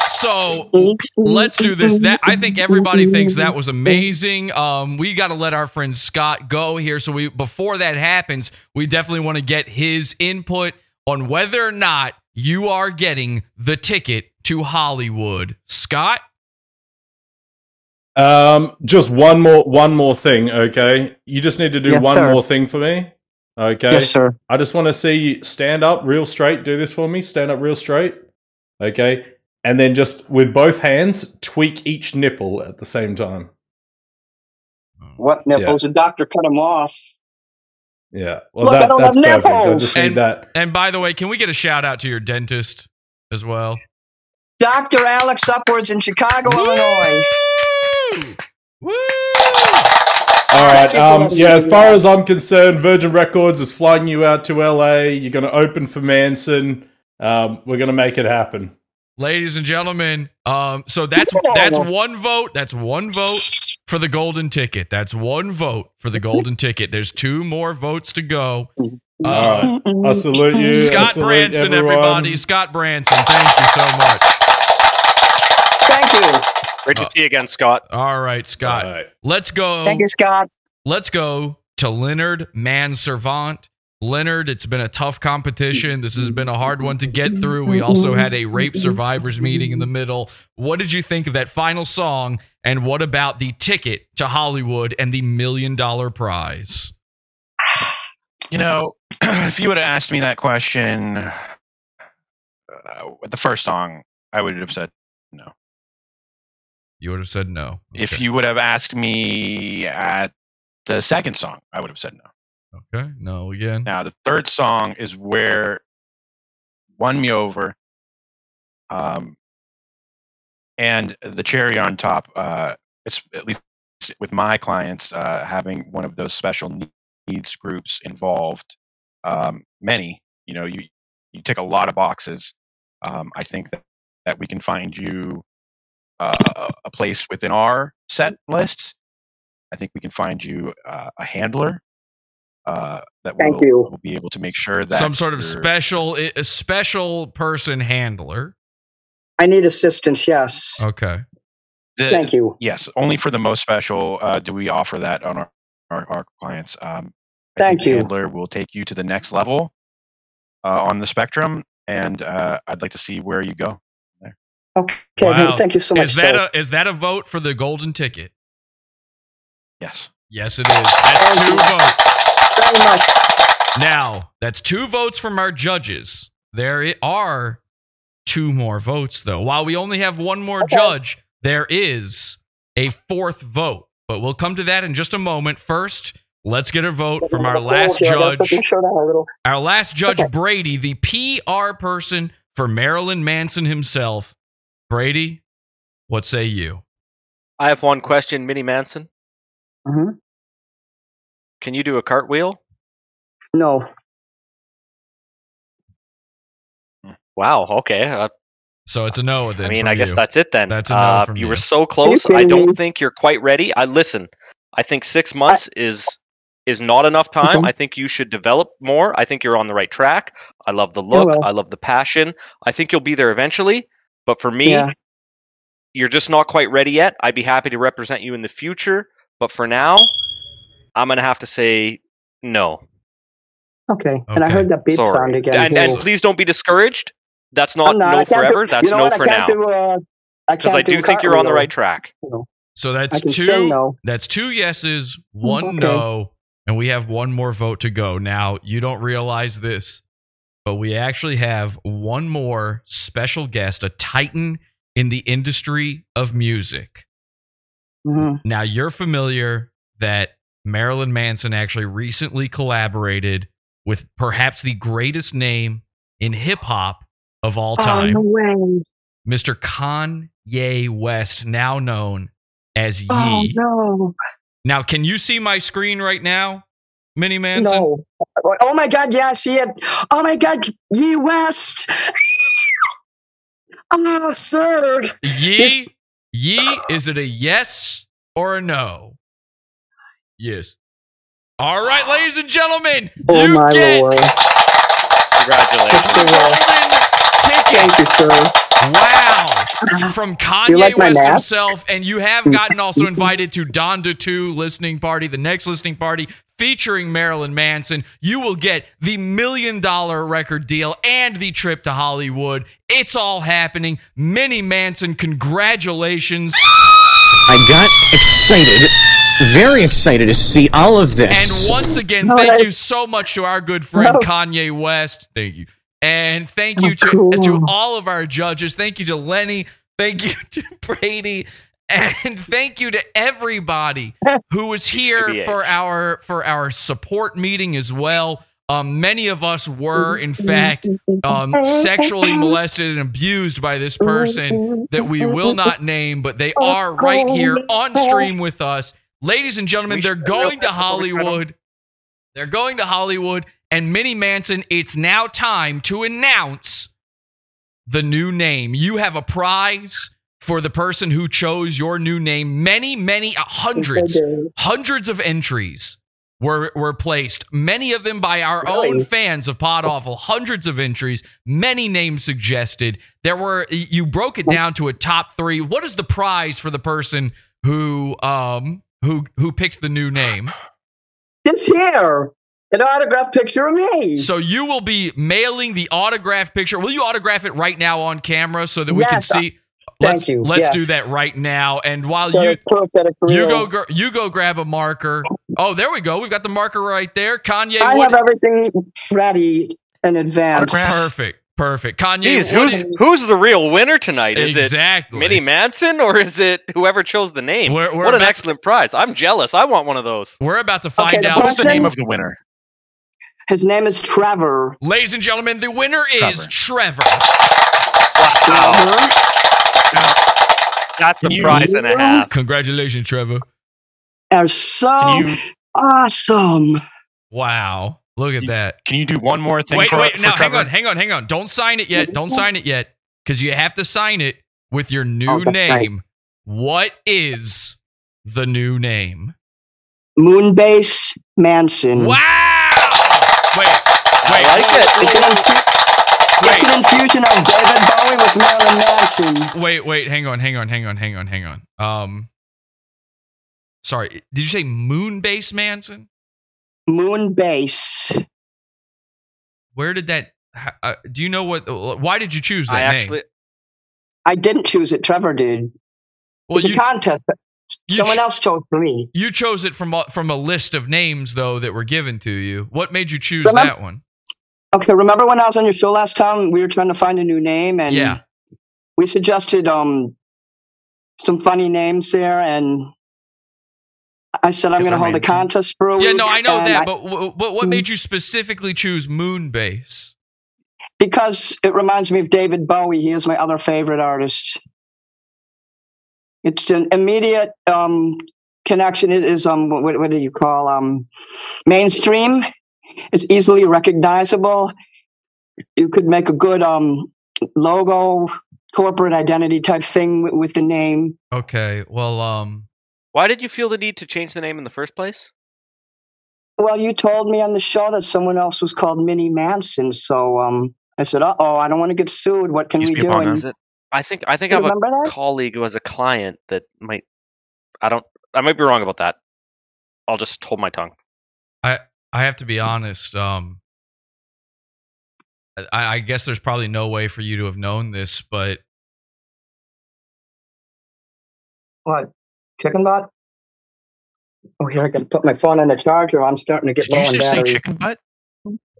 So let's do this. That I think everybody thinks that was amazing. Um, we got to let our friend Scott go here. So we before that happens, we definitely want to get his input on whether or not you are getting the ticket to Hollywood. Scott? Um, just one more one more thing, okay? You just need to do yes, one sir. more thing for me. Okay. Yes, sir. I just want to see you stand up real straight. Do this for me. Stand up real straight. Okay. And then just with both hands, tweak each nipple at the same time. What nipples? Yeah. The doctor cut them off. Yeah. Well, look, that, I don't that's have perfect. Nipples. I just need and, that. And by the way, can we get a shout out to your dentist as well? Doctor Alex Upwards in Chicago, Woo! Illinois. Woo! All right. Um, yeah, as far as I'm concerned, Virgin Records is flying you out to L A. You're going to open for Manson. Um, we're going to make it happen. Ladies and gentlemen, um, so that's that's one vote. That's one vote for the golden ticket. That's one vote for the golden ticket. There's two more votes to go. Uh, right. I salute you. Scott salute Branson, everyone. everybody. Scott Branson, thank you so much. Thank you. Great to uh, see you again, Scott. All right, Scott. All right. Let's go. Thank you, Scott. Let's go to Leonard Manservant. Leonard, it's been a tough competition. This has been a hard one to get through. We also had a rape survivors meeting in the middle. What did you think of that final song? And what about the ticket to Hollywood and the million dollar prize? You know, if you would have asked me that question uh, the first song, I would have said no. You would have said no. Okay. If you would have asked me at the second song, I would have said no. Okay, no again. Now, the third song is where won me over. Um, and the cherry on top, uh, it's at least with my clients, uh, having one of those special needs groups involved. Um, many, you know, you, you tick a lot of boxes. Um, I think that, that we can find you uh, a place within our set lists. I think we can find you uh, a handler. Uh, that Thank will, you. will be able to make sure that some sort of special, a special person handler. I need assistance. Yes. Okay. The, Thank you. Yes. Only for the most special uh, do we offer that on our, our, our clients. Um, I Thank think you. The handler will take you to the next level uh, on the spectrum. And uh, I'd like to see where you go there. Okay. Wow. Thank you so much. Is that a, is that a vote for the golden ticket? Yes. Yes, it is. That's Thank two you. votes. Now, that's two votes from our judges. There are two more votes, though. While we only have one more okay. judge, there is a fourth vote. But we'll come to that in just a moment. First, let's get a vote from our last judge. Our last judge, okay. Brady, the P R person for Marilyn Manson himself. Brady, what say you? I have one question, Mini Manson. Mm-hmm. Can you do a cartwheel? No. Wow. Okay. Uh, so it's a no. Then I mean, I you. guess that's it then. That's a no uh, you, you were so close. I don't me? think you're quite ready. I listen. I think six months I, is is not enough time. Okay. I think you should develop more. I think you're on the right track. I love the look. I love the passion. I think you'll be there eventually. But for me, yeah. you're just not quite ready yet. I'd be happy to represent you in the future, but for now, I'm going to have to say no. Okay. okay. And I heard that beep Sorry. sound again. And, and please don't be discouraged. That's not, not no forever. Do, that's you know no what? for I can't now. Because I, I do think cartwheel. you're on the right track. No. So that's two no. That's two yeses, one okay. no, and we have one more vote to go. Now, you don't realize this, but we actually have one more special guest, a titan in the industry of music. Mm-hmm. Now, you're familiar that Marilyn Manson actually recently collaborated with perhaps the greatest name in hip-hop of all time, oh, no Mister Kanye West, now known as Ye. Oh, no. Now, can you see my screen right now, Mini Manson? No. Oh, my God, yes, he had. Oh, my God, Ye West. Oh, sir. Ye, Ye, is it a yes or a no? Yes. All right, ladies and gentlemen, oh you my get Lord. Congratulations. The golden ticket. Thank you, sir. Wow. From Kanye like West mask? himself, and you have gotten also invited to Donda two listening party, the next listening party featuring Marilyn Manson. You will get the million dollar record deal and the trip to Hollywood. It's all happening. Mini Manson, congratulations. I got excited. Very excited to see all of this. And once again, no, thank I, you so much to our good friend no. Kanye West. Thank you. And thank oh, you to, cool. to all of our judges. Thank you to Lenny. Thank you to Brady. And thank you to everybody who was here for our for our support meeting as well. Um, many of us were, in fact, um, sexually molested and abused by this person that we will not name, but they are right here on stream with us. Ladies and gentlemen, we they're going to Hollywood. They're going to Hollywood. And Mini Manson, it's now time to announce the new name. You have a prize for the person who chose your new name. Many, many, uh, hundreds, hundreds of entries were, were placed. Many of them by our really? own fans of Pod Awful. Hundreds of entries. Many names suggested. There were, you broke it down to a top three. What is the prize for the person who... Um, Who who picked the new name? This here, an autographed picture of me. So you will be mailing the autographed picture. Will you autograph it right now on camera so that we yes, can see? Uh, thank you. Let's yes. do that right now. And while so you you go you go grab a marker. Oh, there we go. We've got the marker right there. Kanye. I what, have everything ready in advance. Perfect. Perfect. Kanye. Jeez, who's who's the real winner tonight? Is exactly. it Mini Manson or is it whoever chose the name? We're, we're what an excellent to, prize. I'm jealous. I want one of those. We're about to find okay, out. What's the name of the winner? His name is Trevor. Ladies and gentlemen, the winner is Trevor. Trevor. Wow. Got the prize and a half. Congratulations, Trevor. They're so you, awesome. Wow. Look at you, that. Can you do one more thing wait, for Wait, wait, no, Trevor? hang on, hang on, hang on. Don't sign it yet. Don't sign it yet. Because you have to sign it with your new oh, name. Right. What is the new name? Moonbase Manson. Wow! Wait, wait. I like wait, it. Wait, it's, an infu- it's an infusion of David Bowie with Marilyn Manson. Wait, wait, hang on, hang on, hang on, hang on, hang on. Um, sorry, did you say Moonbase Manson? Moonbase. Where did that? Uh, do you know what? Why did you choose that I actually, name? I didn't choose it. Trevor did. Well, it's you, a contest. Someone cho- else chose for me. You chose it from from a list of names, though, that were given to you. What made you choose remember, that one? Okay, remember when I was on your show last time? We were trying to find a new name, and yeah. we suggested um some funny names there, and. I said I'm going to hold a contest for a week. Yeah, no, I know that, I, but w- w- what made you specifically choose Moonbase? Because it reminds me of David Bowie. He is my other favorite artist. It's an immediate um, connection. It is, um, what, what do you call, um, mainstream. It's easily recognizable. You could make a good um, logo, corporate identity type thing with, with the name. Okay, well... um. Why did you feel the need to change the name in the first place? Well, you told me on the show that someone else was called Mini Manson, so um, I said, "Uh-oh, I don't want to get sued. What can He's we do?" And, I think I think I have a that? colleague who has a client that might. I don't. I might be wrong about that. I'll just hold my tongue. I I have to be honest. Um, I, I guess there's probably no way for you to have known this, but what? Chicken butt? Oh, here I can put my phone on the charger. I'm starting to get Did low on battery. Did you just say chicken butt?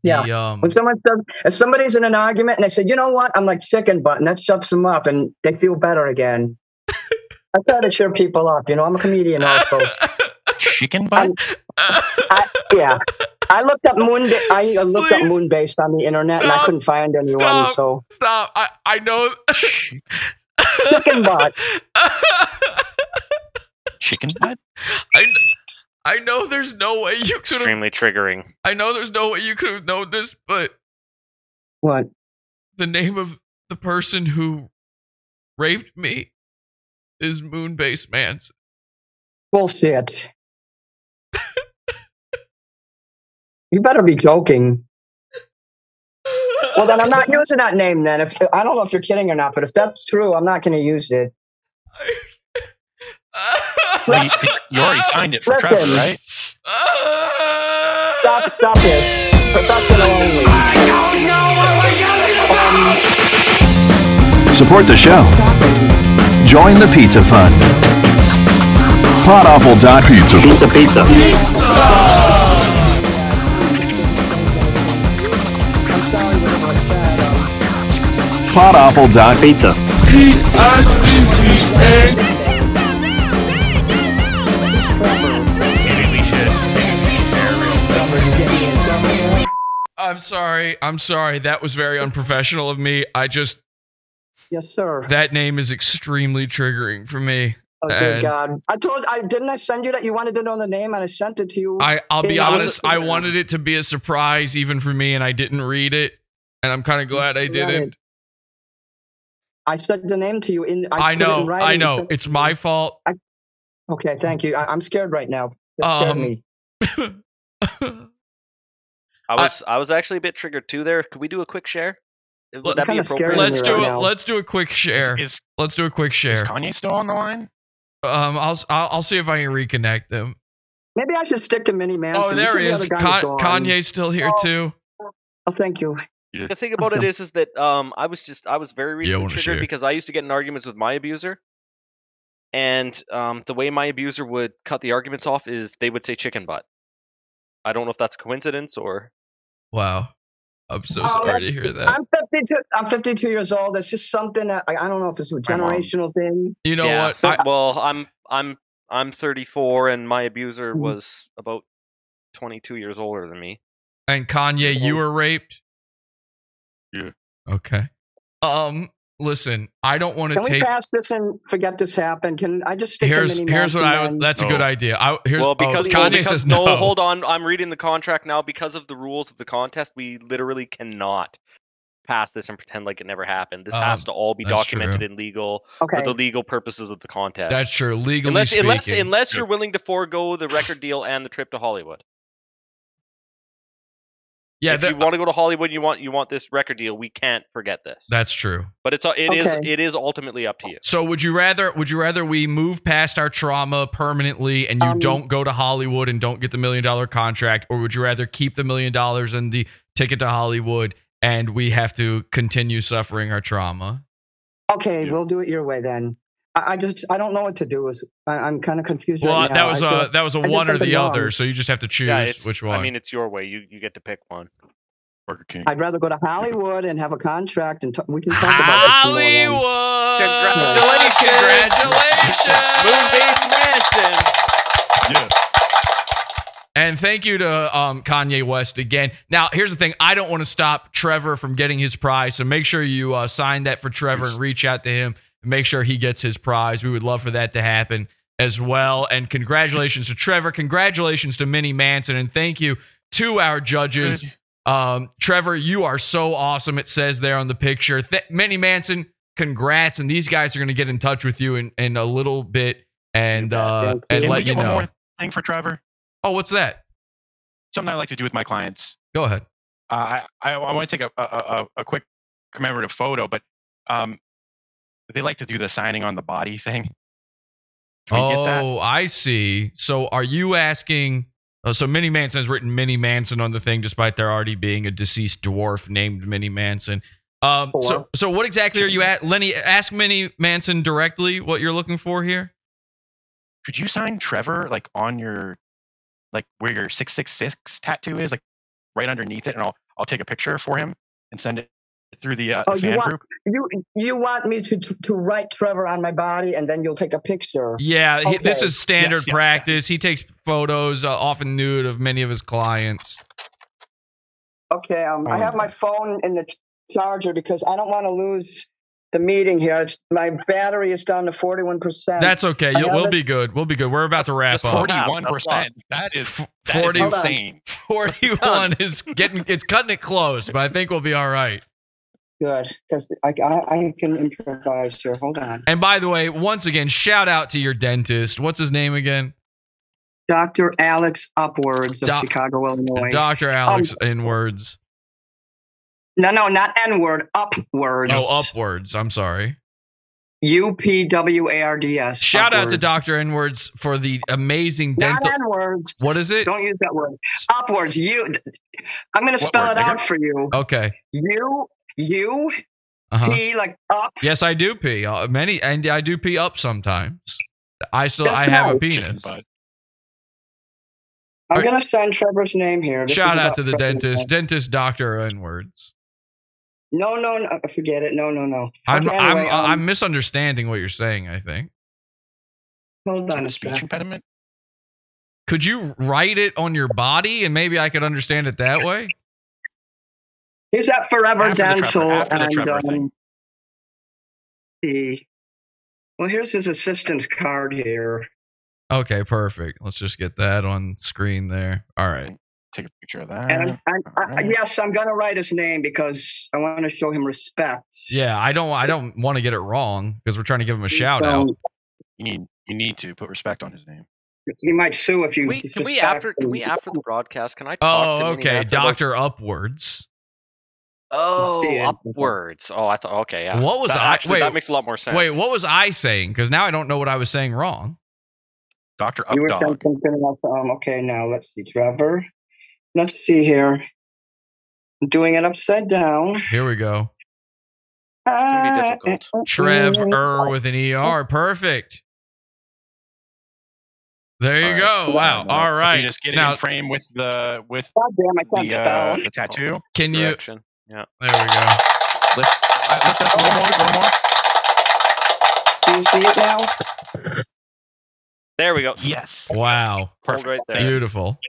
Yeah. The, um, when someone says, if somebody's in an argument and they say, you know what? I'm like chicken butt, and that shuts them up, and they feel better again. I try to cheer people up. You know, I'm a comedian also. Chicken butt? I, I, yeah. I looked up Moon. I Please. looked up Moonbase on the internet, stop, and I couldn't find anyone. Stop, so stop. I I know. Chicken butt. Chicken butt? I, I know there's no way you could extremely triggering. I know there's no way you could have known this, but what? The name of the person who raped me is Moonbase Manson. Bullshit. You better be joking. Well, then I'm not using that name then. If I don't know if you're kidding or not, but if that's true, I'm not going to use it. Well, you, you already signed it for Listen. Trevor, right? Stop! Stop it! Professional only. I don't know what we're yelling about. Support the show. Join the pizza fund. Podawful.pizza. Pizza, pizza, pizza. Podawful.pizza. P I C C A I'm sorry. I'm sorry. That was very unprofessional of me. I just... Yes, sir. That name is extremely triggering for me. Oh, dear and God. I told, I didn't I send you that you wanted to know the name and I sent it to you? I, I'll be honest. I wanted it to be a surprise even for me and I didn't read it. And I'm kind of glad I didn't. I said the name to you. in. I, I know. In I know. It's my fault. I, okay. Thank you. I, I'm scared right now. It scared um, me. I was, I, I was actually a bit triggered too there. Could we do a quick share? Would that be appropriate? Let's do it. Let's do a quick share. Is, is, let's do a quick share. Is Kanye still on the line? Um, I'll, I'll I'll see if I can reconnect them. Maybe I should stick to Mini Manson. Oh, there he is. Con- Kanye's still here oh. too. Oh, thank you. Yeah. The thing about awesome. it is, is that um, I was just I was very recently yeah, triggered because I used to get in arguments with my abuser, and um, the way my abuser would cut the arguments off is they would say chicken butt. I don't know if that's a coincidence or. Wow. I'm so sorry oh, to hear that. I'm fifty-two. I'm fifty-two years old. It's just something that I, I don't know if it's a generational thing. You know yeah, what? I, well, I'm I'm I'm thirty-four, and my abuser was about twenty-two years older than me. And Kanye, you were raped? Yeah. Okay. Um. Listen, I don't want to take. Can we take... pass this and forget this happened? Can I just stick here's to here's what I would. That's no. a good idea. I, here's well because, oh, Kanye well, because says no. no. Hold on, I'm reading the contract now. Because of the rules of the contest, we literally cannot pass this and pretend like it never happened. This um, has to all be documented in legal okay. for the legal purposes of the contest. That's true. Legally unless, speaking, unless unless you're willing to forego the record deal and the trip to Hollywood. Yeah, if that, you want to go to Hollywood, you want you want this record deal. We can't forget this. That's true. But it's it okay. is it is ultimately up to you. So would you rather would you rather we move past our trauma permanently and you um, don't go to Hollywood and don't get the million dollar contract, or would you rather keep the million dollars and the ticket to Hollywood and we have to continue suffering our trauma? Okay, yeah. We'll do it your way then. I, I just I don't know what to do. With, I, I'm kind of confused. Well, right now. that was I a feel, that was a I one or the wrong. other, so you just have to choose yeah, which one. I mean, it's your way. You you get to pick one. Burger King. I'd rather go to Hollywood and have a contract, and t- we can talk about this Hollywood. Congratulations! Congratulations! Moonbase Manson. Yeah. And thank you to um, Kanye West again. Now, here's the thing. I don't want to stop Trevor from getting his prize, so make sure you uh, sign that for Trevor and reach out to him. Make sure he gets his prize. We would love for that to happen as well. And congratulations to Trevor. Congratulations to Mini Manson. And thank you to our judges. Um, Trevor, you are so awesome. It says there on the picture. Th- Mini Manson, congrats. And these guys are going to get in touch with you in, in a little bit and, uh, and let you know. Can we get one more thing for Trevor? Oh, what's that? Something I like to do with my clients. Go ahead. Uh, I, I, I want to take a, a, a quick commemorative photo, but... Um, they like to do the signing on the body thing. Can we oh, get that? I see. So are you asking... Uh, so Mini Manson has written Mini Manson on the thing, despite there already being a deceased dwarf named Mini Manson. Um, so, so what exactly are you at? Lenny, ask Mini Manson directly what you're looking for here. Could you sign Trevor like on your... like where your six six six tattoo is? Like right underneath it, and I'll I'll take a picture for him and send it through the, uh, oh, the fan you want, group. You you want me to, to to write Trevor on my body and then you'll take a picture? Yeah, okay. he, this is standard yes, yes, practice. Yes. He takes photos, uh, often nude, of many of his clients. Okay, um, oh. I have my phone in the charger because I don't want to lose the meeting here. It's, my battery is down to forty-one percent. That's okay. You'll, we'll be good. We'll be good. We're about to wrap up. forty-one percent. That is, that forty, is insane. forty-one is getting, it's cutting it close, but I think we'll be all right. Good, because I, I, I can improvise here. Hold on. And by the way, once again, shout out to your dentist. What's his name again? Doctor Alex Upwards of Do- Chicago, Illinois. Doctor Alex um, Inwards. No, no, not N-word. Upwards. No, Upwards. I'm sorry. U P W A R D S. Shout Upwards. Out to Doctor N-words for the amazing dental. Not N-words. What is it? Don't use that word. Upwards. You. I'm going to spell it out for you. Okay. You. You uh-huh. pee like up? Yes, I do pee. Uh, many and I do pee up sometimes. I still That's I have right. a penis. I'm gonna send Trevor's name here. This Shout out to the Trevor's dentist, name. dentist Doctor N-words. No, no, no, forget it. No, no, no. Okay, I'm anyway, I'm, um, I'm misunderstanding what you're saying. I think. Hold on a speech impediment. Could you write it on your body, and maybe I could understand it that way? He's at Forever Dental and um, the Well, here's his assistant's card here. Okay, perfect. Let's just get that on screen there. All right. Take a picture of that. And I'm, I'm, I, yes, I'm going to write his name because I want to show him respect. Yeah, I don't I don't want to get it wrong because we're trying to give him a shout out. You need you need to put respect on his name. He might sue if you. We, can we after can we after the broadcast? Can I? Talk oh, to okay, Doctor Upwards. Oh, Upwards. Oh, I thought. Okay, yeah. What was that, I? Actually, wait, that makes a lot more sense. Wait, what was I saying? Because now I don't know what I was saying wrong. Doctor Updog. You were saying something else. Um, okay, now let's see, Trevor. Let's see here. I'm doing it upside down. Here we go. Uh, be difficult. Trevor with an E R. Perfect. There you all go. Right. Wow. All now, right. You just get now, in frame with the with God damn, the, uh, the tattoo. Can you? Direction. Yeah. There we go. Lift, uh, lift up a little more. A little more. Do you see it now? There we go. Yes. Wow. Perfect. Right there. Beautiful.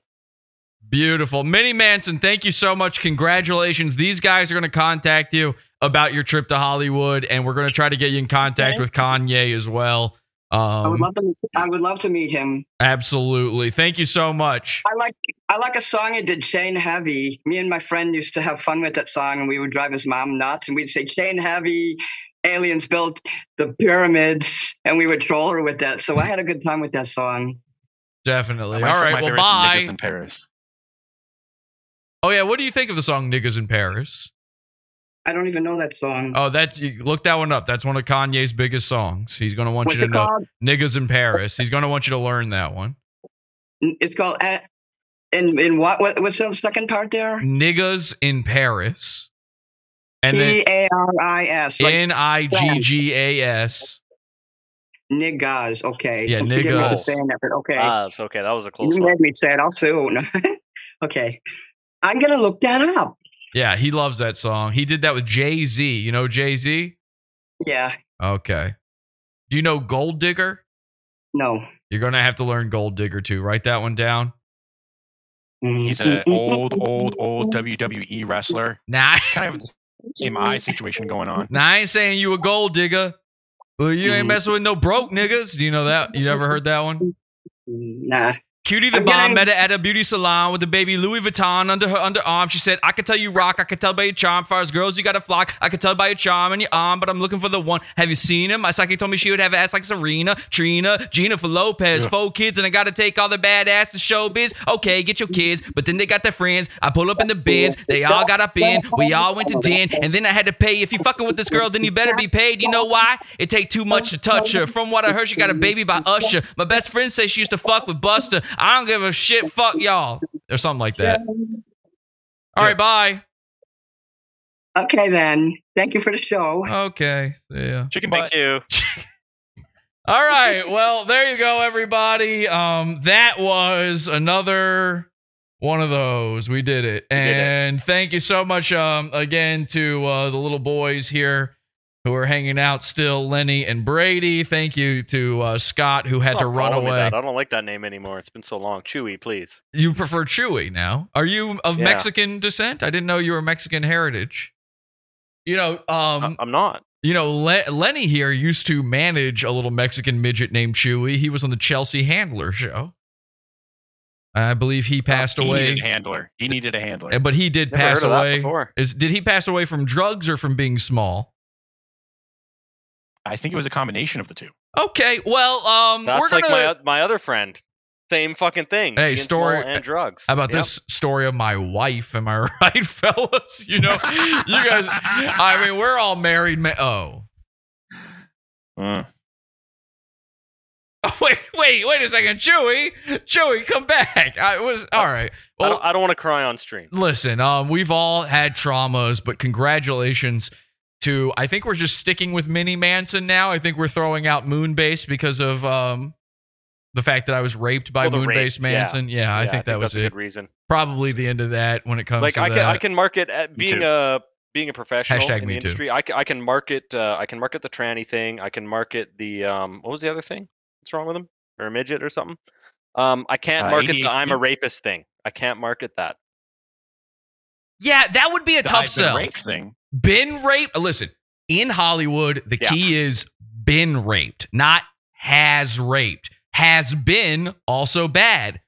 Beautiful. Mini Manson, thank you so much. Congratulations. These guys are going to contact you about your trip to Hollywood, and we're going to try to get you in contact with Kanye as well. Um, I would love to. I would love to meet him. Absolutely. Thank you so much. I like. I like a song he did, Chain Heavy. Me and my friend used to have fun with that song, and we would drive his mom nuts, and we'd say, "Chain Heavy, aliens built the pyramids," and we would troll her with that. So I had a good time with that song. Definitely. All right. Well, bye. Niggas in Paris. Oh yeah, what do you think of the song "Niggas in Paris"? I don't even know that song. Oh, that you, look that one up. That's one of Kanye's biggest songs. He's going to want What's you to know called? "Niggas in Paris." He's going to want you to learn that one. It's called uh, in in what, what what's the second part there? "Niggas in Paris." And P A R I S. N I G G A S. Niggas. Okay. Yeah, niggas. Saying that, but okay. Ah, it's okay. That was a close. You one. Made me say it. I'll soon. Okay. I'm going to look that up. Yeah, he loves that song. He did that with Jay-Z. You know Jay-Z? Yeah. Okay. Do you know Gold Digger? No. You're going to have to learn Gold Digger, too. Write that one down. He's an old, old, old W W E wrestler. Nah. Kind of the same eye situation going on. Now, I ain't saying you a gold digger, but you ain't messing with no broke niggas. Do you know that? You ever heard that one? Nah. Cutie the I'm Bomb getting... met her at a beauty salon with a baby Louis Vuitton under her underarm. She said, "I can tell you rock, I can tell by your charm. Far as girls, you got a flock. I can tell by your charm and your arm, but I'm looking for the one. Have you seen him? My psyche told me she would have ass like Serena, Trina, Jennifer Lopez. Yeah. Four kids and I got to take all the badass to showbiz. Okay, get your kids, but then they got their friends. I pull up in the bins. They all got up in. We all went to den, and then I had to pay. If you fucking with this girl, then you better be paid. You know why? It take too much to touch her. From what I heard, she got a baby by Usher. My best friend says she used to fuck with Buster. I don't give a shit. Fuck y'all," or something like that. All right, bye. Okay, then. Thank you for the show. Okay, yeah. Chicken butt. Thank you. All right. Well, there you go, everybody. Um, that was another one of those. We did it, and did it. Thank you so much. Um, again to uh, the little boys here who are hanging out still, Lenny and Brady. Thank you to uh, Scott, who had to run away. I don't like that name anymore. It's been so long. Chewy, please. You prefer Chewy now? Are you of yeah. Mexican descent? I didn't know you were Mexican heritage. You know, um, I'm not. You know, Le- Lenny here used to manage a little Mexican midget named Chewy. He was on the Chelsea Handler show. I believe he passed oh, he away. He needed a handler. He needed a handler. But he did Never pass heard of away. That before. Is, did he pass away from drugs or from being small? I think it was a combination of the two. Okay, well, um, that's we're gonna... like my my other friend. Same fucking thing. Hey, story and drugs. How about yep. this story of my wife? Am I right, fellas? You know, you guys. I mean, we're all married. Ma- oh. Uh. oh. Wait, wait, wait a second, Chewy, Chewy, come back. I was all right. Well, I don't, I don't want to cry on stream. Listen, um, we've all had traumas, but congratulations. To, I think we're just sticking with Mini Manson now. I think we're throwing out Moonbase because of um, the fact that I was raped by well, Moonbase Manson. Yeah, yeah, I, yeah think I think that was a good reason. Probably the end of that when it comes like, to I can, that. I can market at being a being a professional Hashtag in the industry. I, I can market uh, I can market the tranny thing. I can market the um, what was the other thing? What's wrong with him? Or a midget or something? Um, I can't uh, market the I'm a rapist thing. I can't market that. Yeah, that would be a the tough I've sell. Been raped thing. Been raped. Listen, in Hollywood, the yeah. key is been raped, not has raped. Has been also bad.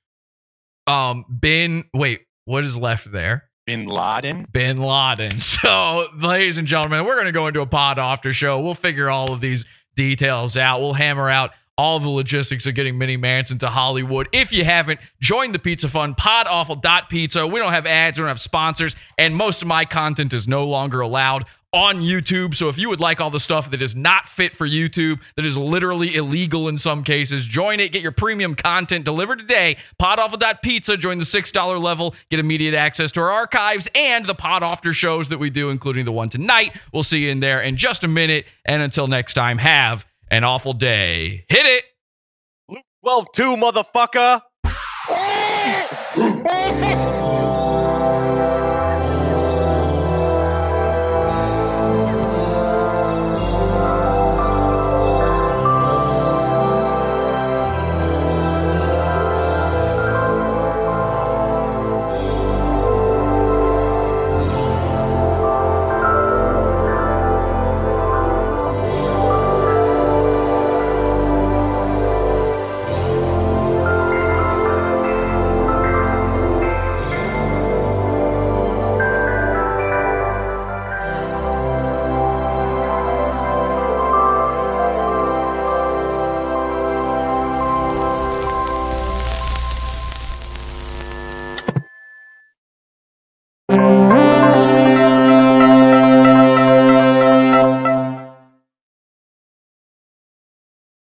Um, Bin, wait, what is left there? Bin Laden? Bin Laden. So, ladies and gentlemen, we're going to go into a pod after show. We'll figure all of these details out. We'll hammer out all the logistics of getting Mini Manson to Hollywood. If you haven't, join the Pizza Fund, pod awful dot pizza. We don't have ads, we don't have sponsors, and most of my content is no longer allowed on YouTube. So if you would like all the stuff that is not fit for YouTube, that is literally illegal in some cases, join it. Get your premium content delivered today. pod awful dot pizza. Join the six dollar level. Get immediate access to our archives and the Pod After shows that we do, including the one tonight. We'll see you in there in just a minute. And until next time, have an awful day. Hit it! twelve two, motherfucker!